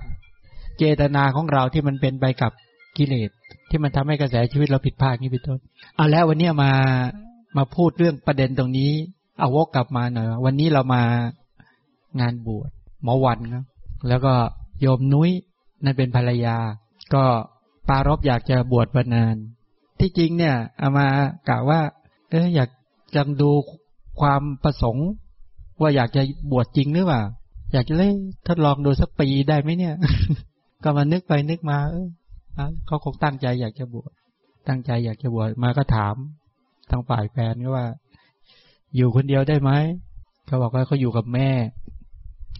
เจตนาของเราที่มันเป็นไปกับกิเลสที่มันทำให้กระแสชีวิตเราผิดพลาดนี่เป็นต้นเอาแล้ววันนี้มาพูดเรื่องประเด็นตรงนี้เอาวกกลับมาหน่อยวันนี้เรามางานบวชหมอวันครับแล้วก็โยมนุ้ยนั่นเป็นภรรยาก็ปารภอยากจะบวชมานานที่จริงเนี่ยเอามากะว่าอยากจังดูความประสงค์ว่าอยากจะบวชจริงหรือเปล่าอยากจะเลยทดลองดูสักปีได้ไหมเนี่ยก็มานึกไปนึกมาเขาคงตั้งใจอยากจะบวชมาก็ถามทางฝ่ายแฟนก็ว่าอยู่คนเดียวได้ไหมเขาบอกว่าเขาอยู่กับแม่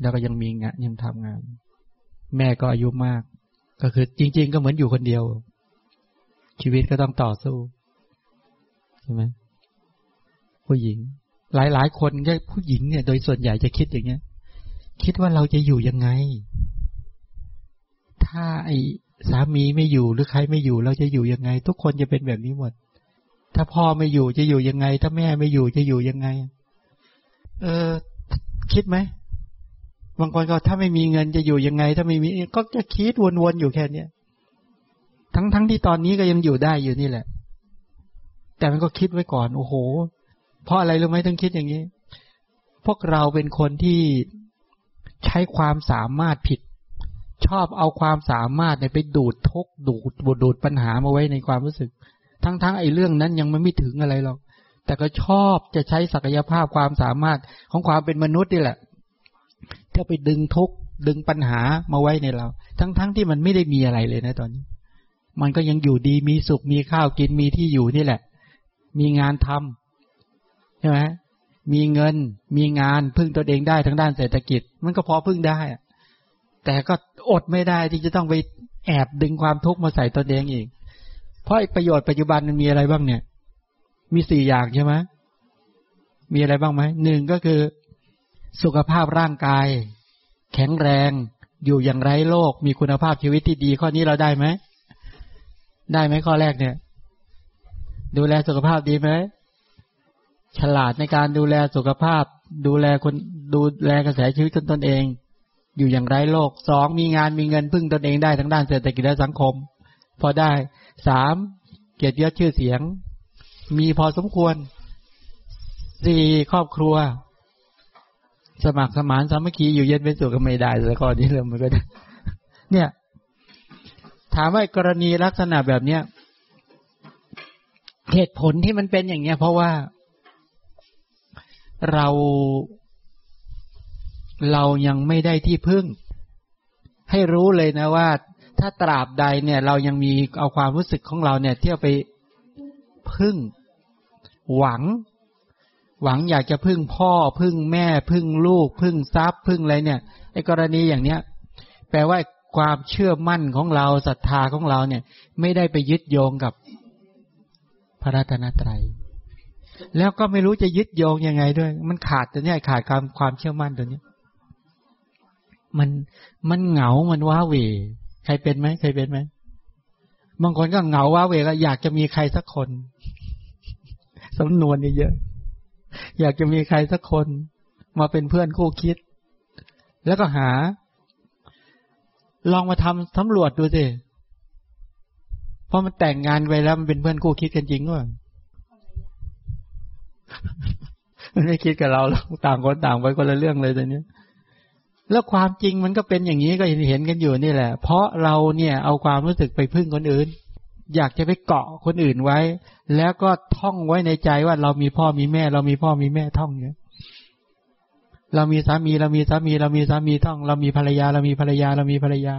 แล้วก็ยังมีงานยังทำงานแม่ก็อายุมากก็คือจริงๆก็เหมือนอยู่คนเดียวชีวิตก็ต้องต่อสู้ ใช่ไหมผู้หญิงหลายๆคนก็ผู้หญิงเนี่ยโดยส่วนใหญ่จะคิดอย่างเงี้ยคิดว่าเราจะอยู่ยังไงถ้าไอ้สามีไม่อยู่หรือใครไม่อยู่เราจะอยู่ยังไงทุกคนจะเป็นแบบนี้หมดถ้าพ่อไม่อยู่จะอยู่ยังไงถ้าแม่ไม่อยู่จะอยู่ยังไงคิดไหมบางคนก็ถ้าไม่มีเงินจะอยู่ยังไงถ้าไม่มีก็จะคิดวนๆอยู่แค่เนี้ยทั้งที่ตอนนี้ก็ยังอยู่ได้อยู่นี่แหละแต่มันก็คิดไว้ก่อนโอ้โหเพราะอะไรรู้ไหมต้องคิดอย่างนี้พวกเราเป็นคนที่ใช้ความสามารถผิดชอบเอาความสามารถไปดูดทุกดูดปัญหามาไว้ในความรู้สึกทั้งไอ้เรื่องนั้นยังไม่ถึงอะไรหรอกแต่ก็ชอบจะใช้ศักยภาพความสามารถของความเป็นมนุษย์นี่แหละจะไปดึงทุกดึงปัญหามาไว้ในเราทั้งที่มันไม่ได้มีอะไรเลยนะตอนนี้มันก็ยังอยู่ดีมีสุขมีข้าวกินมีที่อยู่นี่แหละมีงานทำใช่ไหมมีเงินมีงานพึ่งตัวเองได้ทางด้านเศรษฐกิจมันก็พอพึ่งได้แต่ก็อดไม่ได้ที่จะต้องไปแอบดึงความทุกข์มาใส่ตัวเองอีกเพราะประโยชน์ปัจจุบันมันมีอะไรบ้างเนี่ยมีสี่อย่างใช่ไหมมีอะไรบ้างไหมหนึ่งก็คือสุขภาพร่างกายแข็งแรงอยู่อย่างไร้โรคมีคุณภาพชีวิตที่ดีข้อนี้เราได้ไหมได้ไหมข้อแรกเนี่ยดูแลสุขภาพดีไหมฉลาดในการดูแลสุขภาพดูแลกระแสชีวิตตนเองอยู่อย่างไร้โรคสองมีงานมีเงินพึ่งตนเองได้ทั้งด้านเศรษฐกิจและสังคมพอได้สามเกียรติยศชื่อเสียงมีพอสมควรสี่ครอบครัวสมัครสมานสามัคคีอยู่เย็นเป็นสุขก็ไม่ได้แต่ข้อนี้เริ่มมันก็ได้เนี่ยถามว่ากรณีลักษณะแบบเนี้ยเหตุผลที่มันเป็นอย่างเงี้ยเพราะว่าเรายังไม่ได้ที่พึ่งให้รู้เลยนะว่าถ้าตราบใดเนี่ยเรายังมีเอาความรู้สึกของเราเนี่ยเที่ยวไปพึ่งหวังอยากจะพึ่งพ่อพึ่งแม่พึ่งลูกพึ่งทรัพย์พึ่งอะไรเนี่ยไอ้กรณีอย่างเนี้ยแปลว่าความเชื่อมั่นของเราศรัทธาของเราเนี่ยไม่ได้ไปยึดโยงกับพระรัตนตรัยแล้วก็ไม่รู้จะยึดโยงยังไงด้วยมันขาดตัวนี้ขาดความเชื่อมั่นตัวนี้มันเหงามันว้าเหวใครเป็นไหมใครเป็นไหมบางคนก็เหงาว้าเหวก็อยากจะมีใครสักคนสำนวนเยอะๆอยากจะมีใครสักคนมาเป็นเพื่อนคู่คิดแล้วก็หาลองมาทำสำรวจดูสิเพราะมันแต่งงานไปแล้วมันเป็นเพื่อนคู่คิดกันจริงว่ะมันไม่คิดกับเราหรอกต่างคนต่างไปคนละเรื่องเลยตอนนี้แล้วความจริงมันก็เป็นอย่างนี้ก็เห็นกันอยู่นี่แหละเพราะเราเนี่ยเอาความรู้สึกไปพึ่งคนอื่นอยากจะไปเกาะคนอื่นไว้แล้วก็ท่องไว้ในใจว่าเรามีพ่อมีแม่เรามีพ่อมีแม่ท่องเนี่ยเรามีสามีเรามีสามีเรามีสามีท่องเรามีภรรยาเรามีภรรยาเรามีภรรยา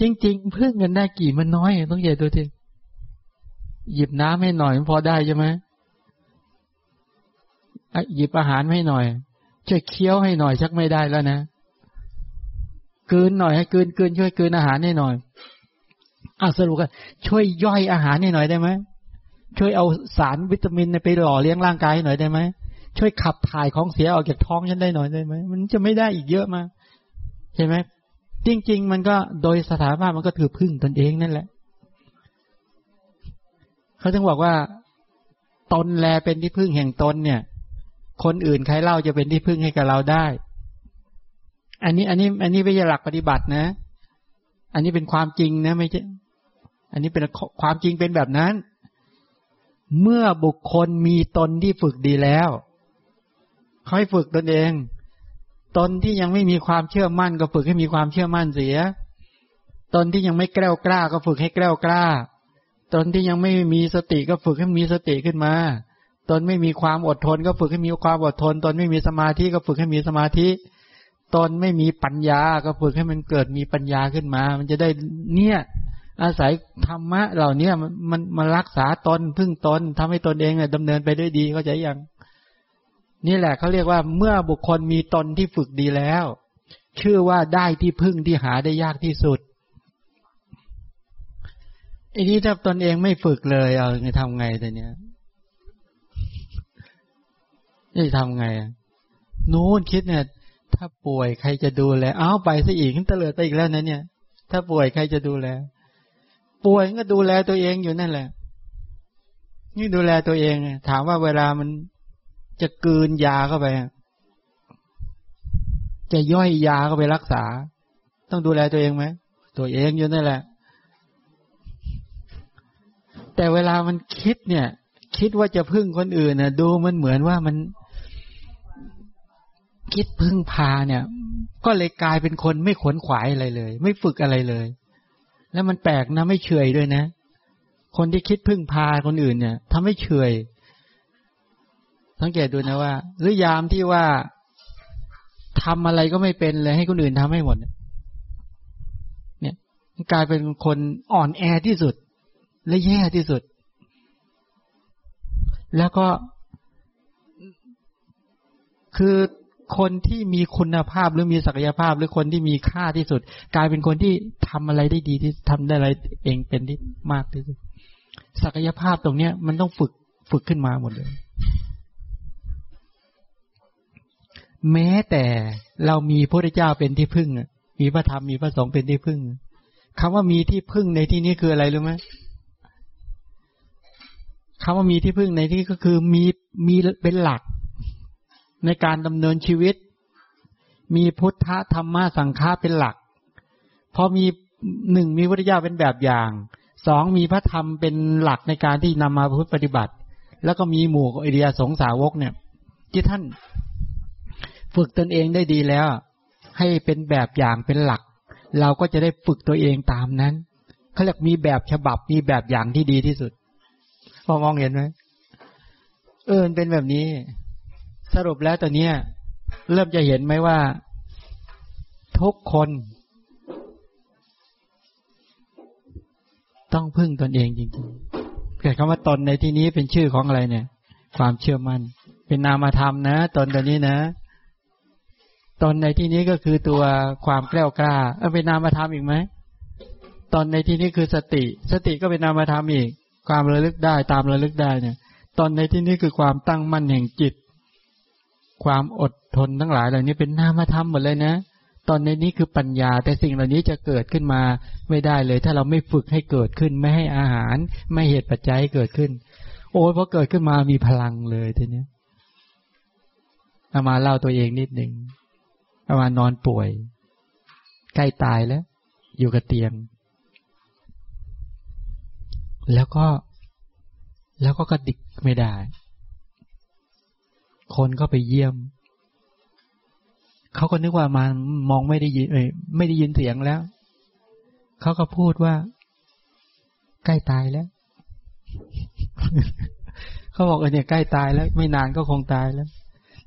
จริงๆพึ่งกันได้กี่มันน้อยต้องใหญ่ตัวจริงหยิบน้ำให้หน่อยพอได้ใช่ไหมหยิบอาหารให้หน่อยช่วยเคี้ยวให้หน่อยชักไม่ได้แล้วนะกลืนหน่อยให้กลืนช่วยกลืนอาหารให้หน่อยสรุปกันช่วยย่อยอาหารให้หน่อยได้ไหมช่วยเอาสารวิตามินไปหล่อเลี้ยงร่างกายให้หน่อยได้ไหมช่วยขับถ่ายของเสียออกจากท้องฉันได้หน่อยได้ไหมมันจะไม่ได้อีกเยอะมาใช่ไหมจริงๆมันก็โดยสถานะมันก็ถือพึ่งตนเองนั่นแหละเขาจึงบอกว่าตนแลเป็นที่พึ่งแห่งตนเนี่ยคนอื่นใครเล่าจะเป็นที่พึ่งให้กับเราได้อันนี้ไม่ใช่หลักปฏิบัตินะอันนี้เป็นความจริงนะไม่ใช่อันนี้เป็นความจริงเป็นแบบนั้นเมื่อบุคคลมีตนที่ฝึกดีแล้วค่อยฝึกตนเองตนที่ยังไม่มีความเชื่อมั่นก็ฝึกให้มีความเชื่อมั่นเสียตนที่ยังไม่แกล้วกล้าก็ฝึกให้แกล้วกล้าตนที่ยังไม่มีสติก็ฝึกให้มีสติขึ้นมาตนไม่มีความอดทนก็ฝึกให้มีความอดทนตนไม่มีสมาธิก็ฝึกให้มีสมาธิตนไม่มีปัญญาก็ฝึกให้มันเกิดมีปัญญาขึ้นมามันจะได้เนี่ยอาศัยธรรมะเหล่านี้มันรักษาตนพึ่งตนทำให้ตนเองดำเนินไปด้วยดีเข้าใจยังนี่แหละเขาเรียกว่าเมื่อบุคคลมีตนที่ฝึกดีแล้วชื่อว่าได้ที่พึ่งที่หาได้ยากที่สุดอันนี้ถ้าตนเองไม่ฝึกเลยเอาจะทำไงแต่เนี้ย นี่ทำไงนู้นคิดเนี่ยถ้าป่วยใครจะดูแลอ้าวไปซะอีกขึ้นเตลิดไปอีกแล้วนะเนี่ยถ้าป่วยใครจะดูแลป่วยก็ดูแลตัวเองอยู่นั่นแหละนี่ดูแลตัวเองถามว่าเวลามันจะกืนยาเข้าไปจะย่อยยาเข้าไปรักษาต้องดูแลตัวเองไหมตัวเองอยู่นั่นแหละแต่เวลามันคิดเนี่ยคิดว่าจะพึ่งคนอื่นนะดูมันเหมือนว่ามันคิดพึ่งพาเนี่ยก็เลยกลายเป็นคนไม่ขวนขวายอะไรเลยไม่ฝึกอะไรเลยแล้วมันแปลกนะไม่เฉยด้วยนะคนที่คิดพึ่งพาคนอื่นเนี่ยทำให้เฉยสังเกตดูนะว่าหรือยามที่ว่าทำอะไรก็ไม่เป็นเลยให้คนอื่นทำให้หมดเนี่ยกลายเป็นคนอ่อนแอที่สุดและแย่ที่สุดแล้วก็คือคนที่มีคุณภาพหรือมีศักยภาพหรือคนที่มีค่าที่สุดกลายเป็นคนที่ทำอะไรได้ดีที่ทำได้อะไรเองเป็นที่มากที่สุดศักยภาพตรงเนี้ยมันต้องฝึกขึ้นมาหมดเลยแม้แต่เรามีพระพุทธเจ้าเป็นที่พึ่งมีพระธรรมมีพระสงฆ์เป็นที่พึ่งคำว่ามีที่พึ่งในที่นี้คืออะไรรู้ไหมคำว่ามีที่พึ่งในที่ก็คือมีเป็นหลักในการดำเนินชีวิตมีพุทธธรรมะสังฆะเป็นหลักพอมีหนึ่งมีพระพุทธเจ้าเป็นแบบอย่างสองมีพระธรรมเป็นหลักในการที่นำมาพุทธปฏิบัติแล้วก็มีหมู่อริยสงฆ์สาวกเนี่ยที่ท่านฝึกตนเองได้ดีแล้วให้เป็นแบบอย่างเป็นหลักเราก็จะได้ฝึกตัวเองตามนั้นเขาเรียกมีแบบฉบับมีแบบอย่างที่ดีที่สุดพอมองเห็นไหมเป็นแบบนี้สรุปแล้วตอนนี้เริ่มจะเห็นไหมว่าทุกคนต้องพึ่งตนเองจริงๆแต่คำว่าตนในที่นี้เป็นชื่อของอะไรเนี่ยความเชื่อมั่นเป็นนามธรรมนะตนตัวนี้นะตนในที่นี้ก็คือตัวความแกล้วกล้าเป็นนามธรรมอีกไหมตนในที่นี้คือสติสติก็เป็นนามธรรมอีกความระลึกได้ตามระลึกได้เนี่ยตนในที่นี้คือความตั้งมั่นแห่งจิตความอดทนทั้งหลายเหล่านี้เป็นนามธรรมหมดเลยนะตอนนี้คือปัญญาแต่สิ่งเหล่านี้จะเกิดขึ้นมาไม่ได้เลยถ้าเราไม่ฝึกให้เกิดขึ้นไม่ให้อาหารไม่เหตุปัจจัยให้เกิดขึ้นโอ้ยพอเกิดขึ้นมามีพลังเลยทีนี้เอามาเล่าตัวเองนิดนึงเอามานอนป่วยใกล้ตายแล้วอยู่กับเตียงแล้วก็กระดิกไม่ได้คนก็ไปเยี่ยมเขาก็นึกว่ามามองไม่ได้ยินเสียงแล้วเขาก็พูดว่าใกล้ตายแล้ว เขาบอกเนี่ยใกล้ตายแล้วไม่นานก็คงตายแล้ว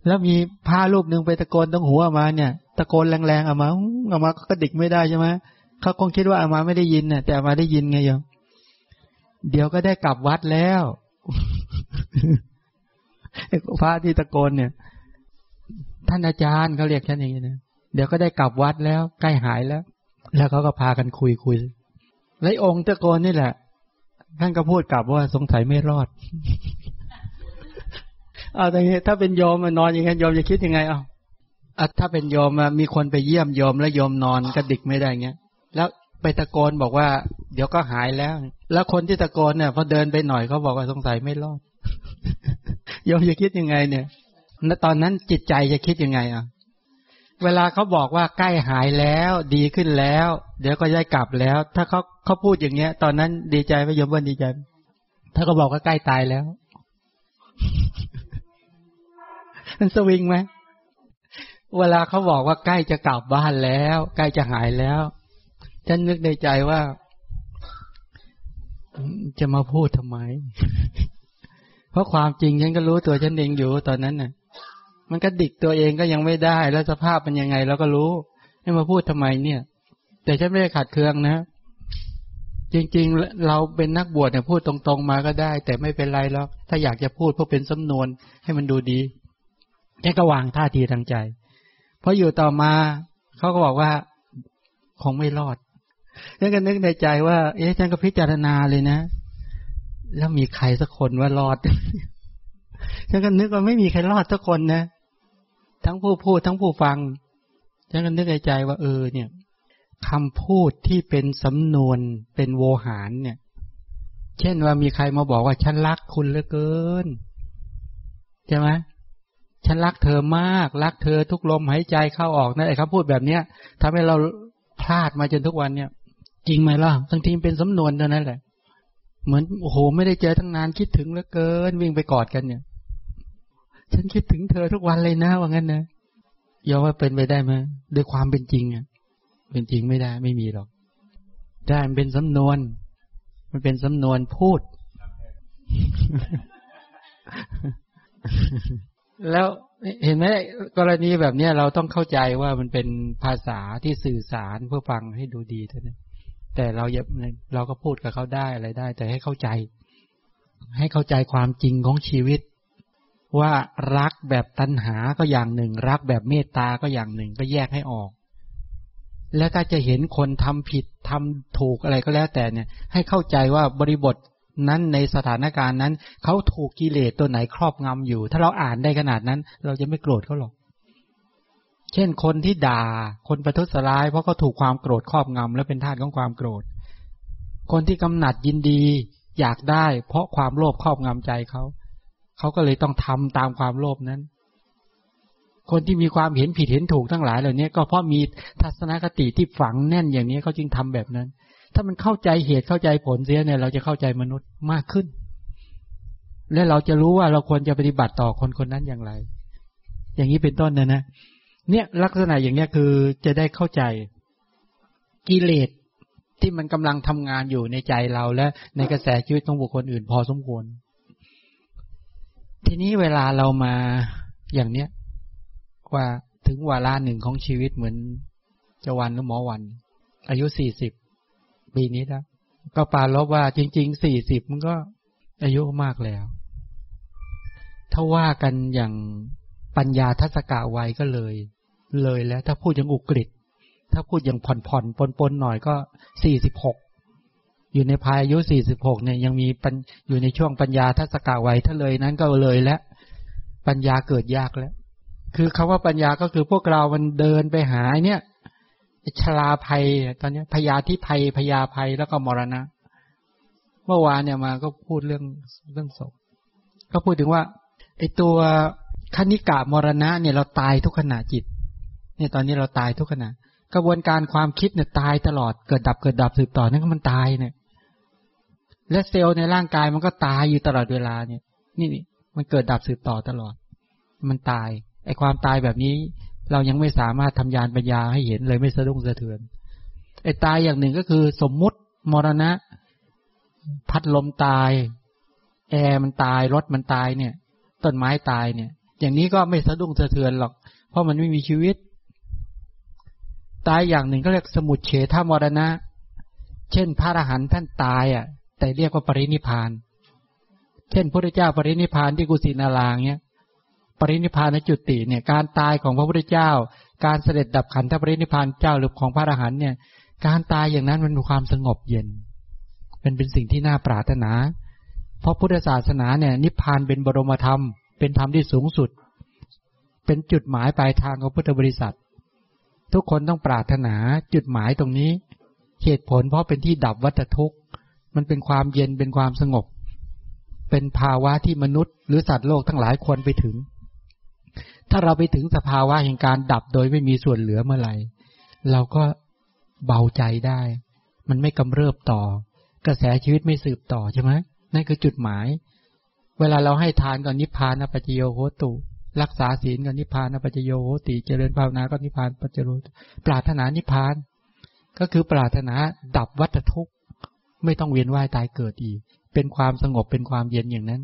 แล้วมีพระรูปหนึ่งไปตะโกนตรงหัวอามาเนี่ยตะโกนแรงๆอามาก็กระดิกไม่ได้ใช่ไหมเขาคงคิดว่าอามาไม่ได้ยินน่ะแต่อามาได้ยินไงโยมเดี๋ยวก็ได้กลับวัดแล้ว พระที่ตะโกนเนี่ยท่านอาจารย์เขาเรียกฉันอย่างนี้นะเดี๋ยวก็ได้กลับวัดแล้วใกล้หายแล้วแล้วเขาก็พากันคุยและองค์ตะโกนนี่แหละท่านก็พูดกลับว่าสงสัยไม่รอด เอาอย่างนี้ถ้าเป็นโยมนอนอย่างนั้นโยมจะคิดยังไงถ้าเป็นโยมมีคนไปเยี่ยมโยมแล้วโยมนอนกระดิกไม่ได้เงี้ยแล้วไปตะโกนบอกว่าเดี๋ยวก็หายแล้วแล้วคนที่ตะโกนเนี่ยพอเดินไปหน่อยเขาบอกว่าสงสัยไม่รอดโยมจะคิดยังไงเนี่ยณตอนนั้นจิตใจจะคิดยังไงเวลาเขาบอกว่าใกล้หายแล้วดีขึ้นแล้วเดี๋ยวก็ได้กลับแล้วถ้าเขาพูดอย่างเงี้ยตอนนั้นดีใจไหมโยมว่าดีใจถ้าเขาบอกว่าใกล้ตายแล้ว มันสวิงไหมเวลาเขาบอกว่าใกล้จะกลับบ้านแล้วใกล้จะหายแล้วฉันนึกในใจว่าจะมาพูดทำไม เพราะความจริงฉันก็รู้ตัวฉันเองอยู่ตอนนั้นน่ะมันก็ดิกตัวเองก็ยังไม่ได้แล้วสภาพเป็นยังไงเราก็รู้ให้มาพูดทำไมเนี่ยแต่ฉันไม่ได้ขัดเคืองนะจริงๆเราเป็นนักบวชเนี่ยพูดตรงๆมาก็ได้แต่ไม่เป็นไรหรอกถ้าอยากจะพูดเพื่อเป็นสำนวนให้มันดูดีแค่ก็วางท่าทีทางใจเพราะอยู่ต่อมาเขาก็บอกว่าคงไม่รอดฉันก็นึกในใจว่าฉันก็พิจารณาเลยนะแล้วมีใครสักคนว่ารอด ฉันก็นึกว่าไม่มีใครรอดทุกคนนะทั้งผู้พูดทั้งผู้ฟังฉันก็นึกในใจว่าเนี่ยคำพูดที่เป็นสำนวนเป็นโวหารเนี่ยเช่นว่ามีใครมาบอกว่าฉันรักคุณเหลือเกินใช่ไหมฉันรักเธอมากรักเธอทุกลมหายใจเข้าออกนั่นไอ้คำพูดแบบเนี้ยทำให้เราพลาดมาจนทุกวันเนี่ยจริงไหมล่ะบางทีเป็นสำนวนเท่านั้นแหละเหมือนโอ้โหไม่ได้เจอตั้งนานคิดถึงเหลือเกินวิ่งไปกอดกันเนี่ยฉันคิดถึงเธอทุกวันเลยนะว่างั้นนะยอมว่าเป็นไปได้ไหมด้วยความเป็นจริงอ่ะเป็นจริงไม่ได้ไม่มีหรอกได้มันเป็นสำนวนมันเป็นสำนวนพูด แล้วเห็นไหมกรณีแบบนี้เราต้องเข้าใจว่ามันเป็นภาษาที่สื่อสารเพื่อฟังให้ดูดีเท่านั้นแต่เราก็พูดกับเขาได้อะไรได้แต่ให้เข้าใจความจริงของชีวิตว่ารักแบบตัณหาก็อย่างหนึ่งรักแบบเมตตาก็อย่างหนึ่งก็แยกให้ออกแล้วถ้าจะเห็นคนทำผิดทำถูกอะไรก็แล้วแต่เนี่ยให้เข้าใจว่าบริบทนั้นในสถานการณ์นั้นเขาถูกกิเลสตัวไหนครอบงำอยู่ถ้าเราอ่านได้ขนาดนั้นเราจะไม่โกรธเขาหรอกเช่นคนที่ด่าคนประทุษร้ายเพราะเขาถูกความโกรธครอบงำและเป็นธาตุของความโกรธคนที่กำหนัดยินดีอยากได้เพราะความโลภครอบงำใจเขาก็เลยต้องทำตามความโลภนั้นคนที่มีความเห็นผิดเห็นถูกทั้งหลายเหล่านี้ก็เพราะมีทัศนคติที่ฝังแน่นอย่างนี้เขาจึงทำแบบนั้นถ้ามันเข้าใจเหตุเข้าใจผลเสียเนี่ยเราจะเข้าใจมนุษย์มากขึ้นและเราจะรู้ว่าเราควรจะปฏิบัติต่อคนคนนั้นอย่างไรอย่างนี้เป็นต้นนะเนี่ยลักษณะอย่างนี้คือจะได้เข้าใจกิเลสที่มันกำลังทำงานอยู่ในใจเราและในกระแสชีวิตของบุคคลอื่นพอสมควรทีนี้เวลาเรามาอย่างเนี้ยว่าถึงวาระหนึ่งของชีวิตเหมือนเจวันหรือหมอวันอายุ40ปีนี้แล้วก็ปรารภว่าจริงๆ40มันก็อายุมากแล้วถ้าว่ากันอย่างปัญญาทัศกะวัยก็เลยแล้วถ้าพูดอย่างอุกฤษถ้าพูดอย่างผ่อนปนๆหน่อยก็46อยู่ในภายอายุ46เนี่ยยังมีอยู่ในช่วงปัญญาทัศกะวัยถ้าเลยนั้นก็เลยแล้วปัญญาเกิดยากแล้วคือคำว่าปัญญาก็คือพวกเรามันเดินไปหาเนี่ยชราภัยตอนนี้พยาธิภัยพยาภัยแล้วก็มรณะเมื่อวานเนี่ยมาก็พูดเรื่องศพก็พูดถึงว่าไอ้ตัวคณิกะมรณะเนี่ยเราตายทุกขณะจิตเนี่ยตอนนี้เราตายทุกขณะกระบวนการความคิดเนี่ยตายตลอดเกิดดับสืบต่อนั่นก็มันตายเนี่ยและเซลล์ในร่างกายมันก็ตายอยู่ตลอดเวลาเนี่ยนี่มันเกิดดับสืบต่อตลอดมันตายไอ้ความตายแบบนี้เรายังไม่สามารถทำยานปัญญาให้เห็นเลยไม่สะดุ้งสะเทือนไอ้ตายอย่างหนึ่งก็คือสมมุติมรณะพัดลมตายแอร์มันตายรถมันตายเนี่ยต้นไม้ตายเนี่ยอย่างนี้ก็ไม่สะดุ้งสะเทือนหรอกเพราะมันไม่มีชีวิตตายอย่างหนึ่งก็เรียกสมุจเฉทมรณะเช่นพระอรหันต์ท่านตายอ่ะแต่เรียกว่าปรินิพพานเช่นพระพุทธเจ้าปรินิพพานที่กุสินาราเนี่ยปรินิพพานจุติเนี่ยการตายของพระพุทธเจ้าการเสด็จดับขันธปรินิพพานเจ้าหรือของพระอรหันต์เนี่ยการตายอย่างนั้นมันมีความสงบเย็นเป็นสิ่งที่น่าปรารถนาเพราะพุทธศาสนาเนี่ยนิพพานเป็นบรมธรรมเป็นธรรมที่สูงสุดเป็นจุดหมายปลายทางของพุทธบริษัททุกคนต้องปรารถนาจุดหมายตรงนี้เหตุผลเพราะเป็นที่ดับวัฏทุกข์มันเป็นความเย็นเป็นความสงบเป็นภาวะที่มนุษย์หรือสัตว์โลกทั้งหลายควรไปถึงถ้าเราไปถึงสภาวะแห่งการดับโดยไม่มีส่วนเหลือเมื่อไหร่เราก็เบาใจได้มันไม่กำเริบต่อกระแสชีวิตไม่สืบต่อใช่ไหมนั่นคือจุดหมายเวลาเราให้ทานก็นิพพานปัจจโยโหตุรักษาศีลก็นิพพานปัจจโยโหติเจริญภาวนาก็นิพพานปัจจโยปรารถนานิพพานก็คือปรารถนาดับวัฏทุกข์ไม่ต้องเวียนว่ายตายเกิดอีกเป็นความสงบเป็นความเย็นอย่างนั้น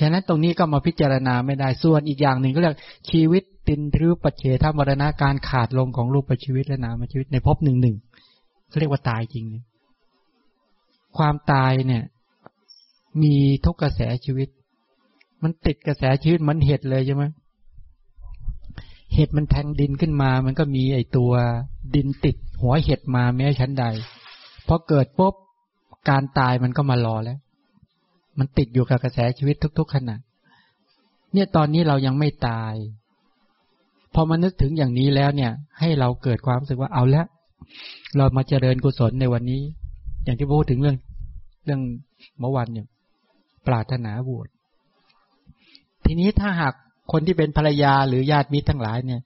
ฉะนั้นตรงนี้ก็มาพิจารณาไม่ได้ส่วนอีกอย่างหนึ่งก็เรียกชีวิตตินทรุปเฉทมรณะการขาดลงของรูปชีวิตและนามชีวิตในภพหนึ่งเรียกว่าตายจริงความตายเนี่ยมีทุกกระแสชีวิตมันติดกระแสชีวิตมันเห็ดเลยใช่ไหมเห็ดมันแทงดินขึ้นมามันก็มีไอตัวดินติดหัวเห็ดมาแม้ชั้นใดพอเกิดปุ๊บการตายมันก็มารอแล้วมันติดอยู่กับกระแสชีวิตทุกๆขณะ เนี่ยตอนนี้เรายังไม่ตายพอมานึกถึงอย่างนี้แล้วเนี่ยให้เราเกิดความรู้สึกว่าเอาละเรามาเจริญกุศลในวันนี้อย่างที่พูดถึงเรื่องเมื่อวันเนี่ยปรารถนาบวชทีนี้ถ้าหากคนที่เป็นภรรยาหรือญาติมิตรทั้งหลายเนี่ย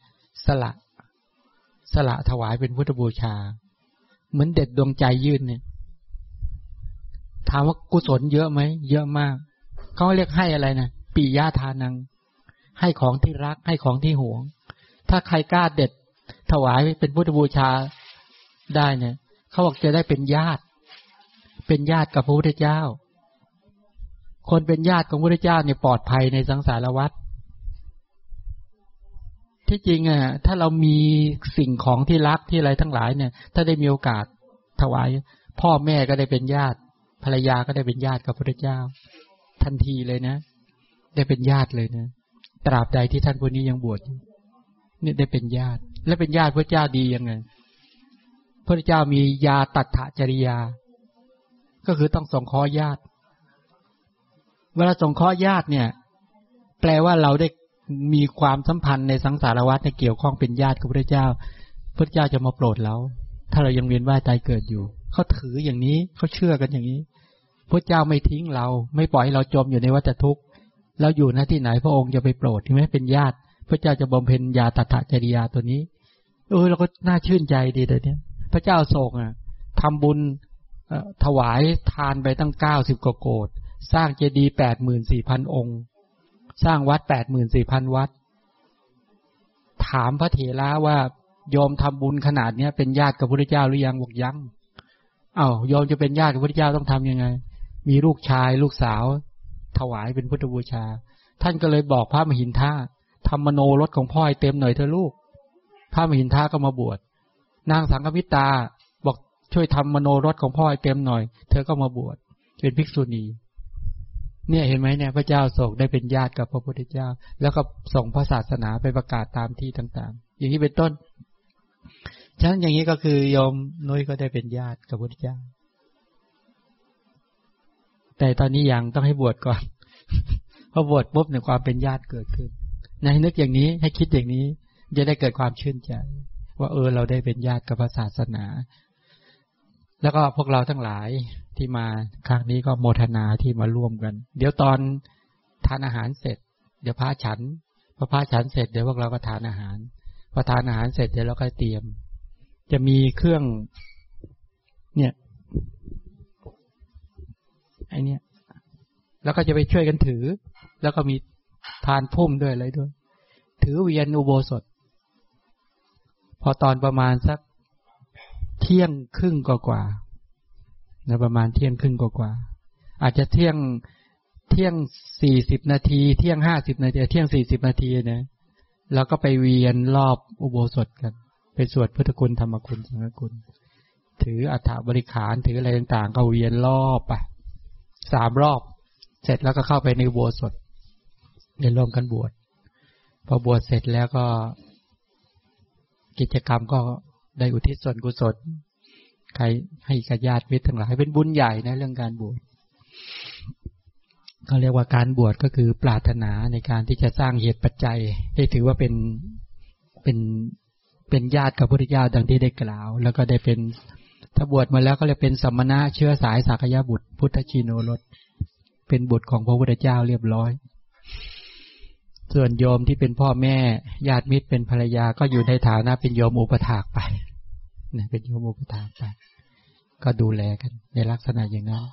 สละถวายเป็นพุทธบูชาเหมือนเด็ดดวงใจยื่นเนี่ยถามว่ากุศลเยอะไหมเยอะมากเขาเรียกให้อะไรนะปิยทานังให้ของที่รักให้ของที่หวงถ้าใครกล้าเด็ดถวายเป็นพุทธบูชาได้เนี่ยเขาบอกจะได้เป็นญาติกับพระพุทธเจ้าคนเป็นญาติของพระพุทธเจ้าเนี่ยปลอดภัยในสังสารวัฏที่จริงอ่ะถ้าเรามีสิ่งของที่รักที่อะไรทั้งหลายเนี่ยถ้าได้มีโอกาสถวายพ่อแม่ก็ได้เป็นญาติภรรยาก็ได้เป็นญาติกับพระพุทธเจ้าทันทีเลยนะได้เป็นญาติเลยนะตราบใดที่ท่านผู้นี้ยังบวชเนี่ยได้เป็นญาติและเป็นญาติพระเจ้าดียังไงพระเจ้ามียาตัตถจริยาก็คือต้องสงเคราะห์ญาติเวลาสงเคราะห์ญาติเนี่ยแปลว่าเราได้มีความสัมพันธ์ในสังสารวัฏในเกี่ยวข้องเป็นญาติกับพระเจ้าพระเจ้าจะมาโปรดเราถ้าเรายังเวียนว่ายตายเกิดอยู่เขาถืออย่างนี้เขาเชื่อกันอย่างนี้พระเจ้าไม่ทิ้งเราไม่ปล่อยให้เราจมอยู่ในวัฏทุกข์เราอยู่ณที่ไหนพระองค์จะไปโปรดถึงแม้เป็นญาติพระเจ้าจะบำเพ็ญยาตัตถจริยาตัวนี้เราก็น่าชื่นใจดีเลยเนี่ยพระเจ้าโศกอ่ะทำบุญถวายทานไปตั้ง90กว่าโกฏสร้างเจดีย์ 84,000 องค์สร้างวัด 84,000 วัดถามพระเถระว่าโยมทำบุญขนาดนี้เป็นญาติกับพระพุทธเจ้าหรือยังบอกยังอ้าวโยมจะเป็นญาติกับพระพุทธเจ้าต้องทำยังไงมีลูกชายลูกสาวถวายเป็นพุทธบูชาท่านก็เลยบอกพระมหินทะธรรมโนรสของพ่อให้เต็มหน่อยเถอะลูกพระมหินทะก็มาบวชนางสังฆมิตาบอกช่วยทำมโนรสของพ่อให้เต็มหน่อยเธอก็มาบวชเป็นภิกษุณีเนี่ยเห็นไหมเนี่ยพระเจ้าโศกได้เป็นญาติกับพระพุทธเจ้าแล้วก็ส่งพระศาสนาไปประกาศตามที่ต่างๆอย่างนี้เป็นต้นฉะนั้นอย่างนี้ก็คือโยมนุ้ยก็ได้เป็นญาติกับพระพุทธเจ้าแต่ตอนนี้ยังต้องให้บวชก่อนพอบวชปุ๊บเนี่ยความเป็นญาติเกิดขึ้นนะให้นึกอย่างนี้ให้คิดอย่างนี้จะได้เกิดความชื่นใจว่าเราได้เป็นญาติกับพระศาสนาแล้วก็พวกเราทั้งหลายที่มาครั้งนี้ก็โมทนาที่มาร่วมกันเดี๋ยวตอนทานอาหารเสร็จเดี๋ยวพระฉันพระฉันเสร็จเดี๋ยวพวกเราก็ทานอาหารพอทานอาหารเสร็จเดี๋ยวเราก็เตรียมจะมีเครื่องเนี่ยไอเนี่ยแล้วก็จะไปช่วยกันถือแล้วก็มีทานพุ่มด้วยอะไรด้วยถือเวียนอุโบสถพอตอนประมาณสักเที่ยงครึ่งกว่านะประมาณเที่ยงครึ่งกว่าอาจจะเที่ยง40นาทีเที่ยง50นาทีเที่ยง40นาทีนะเราก็ไปเวียนรอบอุโบสถกันไปสวดพุทธคุณธรรมคุณสังฆคุณถืออัฐบริขารถืออะไรต่างๆก็เวียนรอบไป3รอบเสร็จแล้วก็เข้าไปในอุโบสถเรียนร่วมกันบวชพอบวชเสร็จแล้วก็กิจกรรมก็ได้อุทิศส่วนกุศลใครให้กับญาติมิตรทั้งหลายเป็นบุญใหญ่นะเรื่องการบวชเขาเรียกว่าการบวชก็คือปรารถนาในการที่จะสร้างเหตุปัจจัยได้ถือว่าเป็นญาติกับพระพุทธเจ้าดังที่ได้กล่าวแล้วก็ได้เป็นถ้าบวชมาแล้วก็เลยเป็นสมณะเชื้อสายสักยะบุตรพุทธชิโนรสเป็นบุตรของพระพุทธเจ้าเรียบร้อยส่วนโยมที่เป็นพ่อแม่ญาติมิตรเป็นภรรยาก็อยู่ในฐานะเป็นโยมอุปถากไปนะเป็นโยมอุปถากไปก็ดูแลกันในลักษณะอย่างนั้น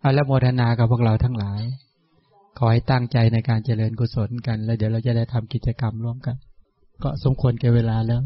เอาละโมทนากับพวกเราทั้งหลายขอให้ตั้งใจในการเจริญกุศลกันแล้วเดี๋ยวเราจะได้ทำกิจกรรมร่วมกันก็สมควรแก่เวลาแล้ว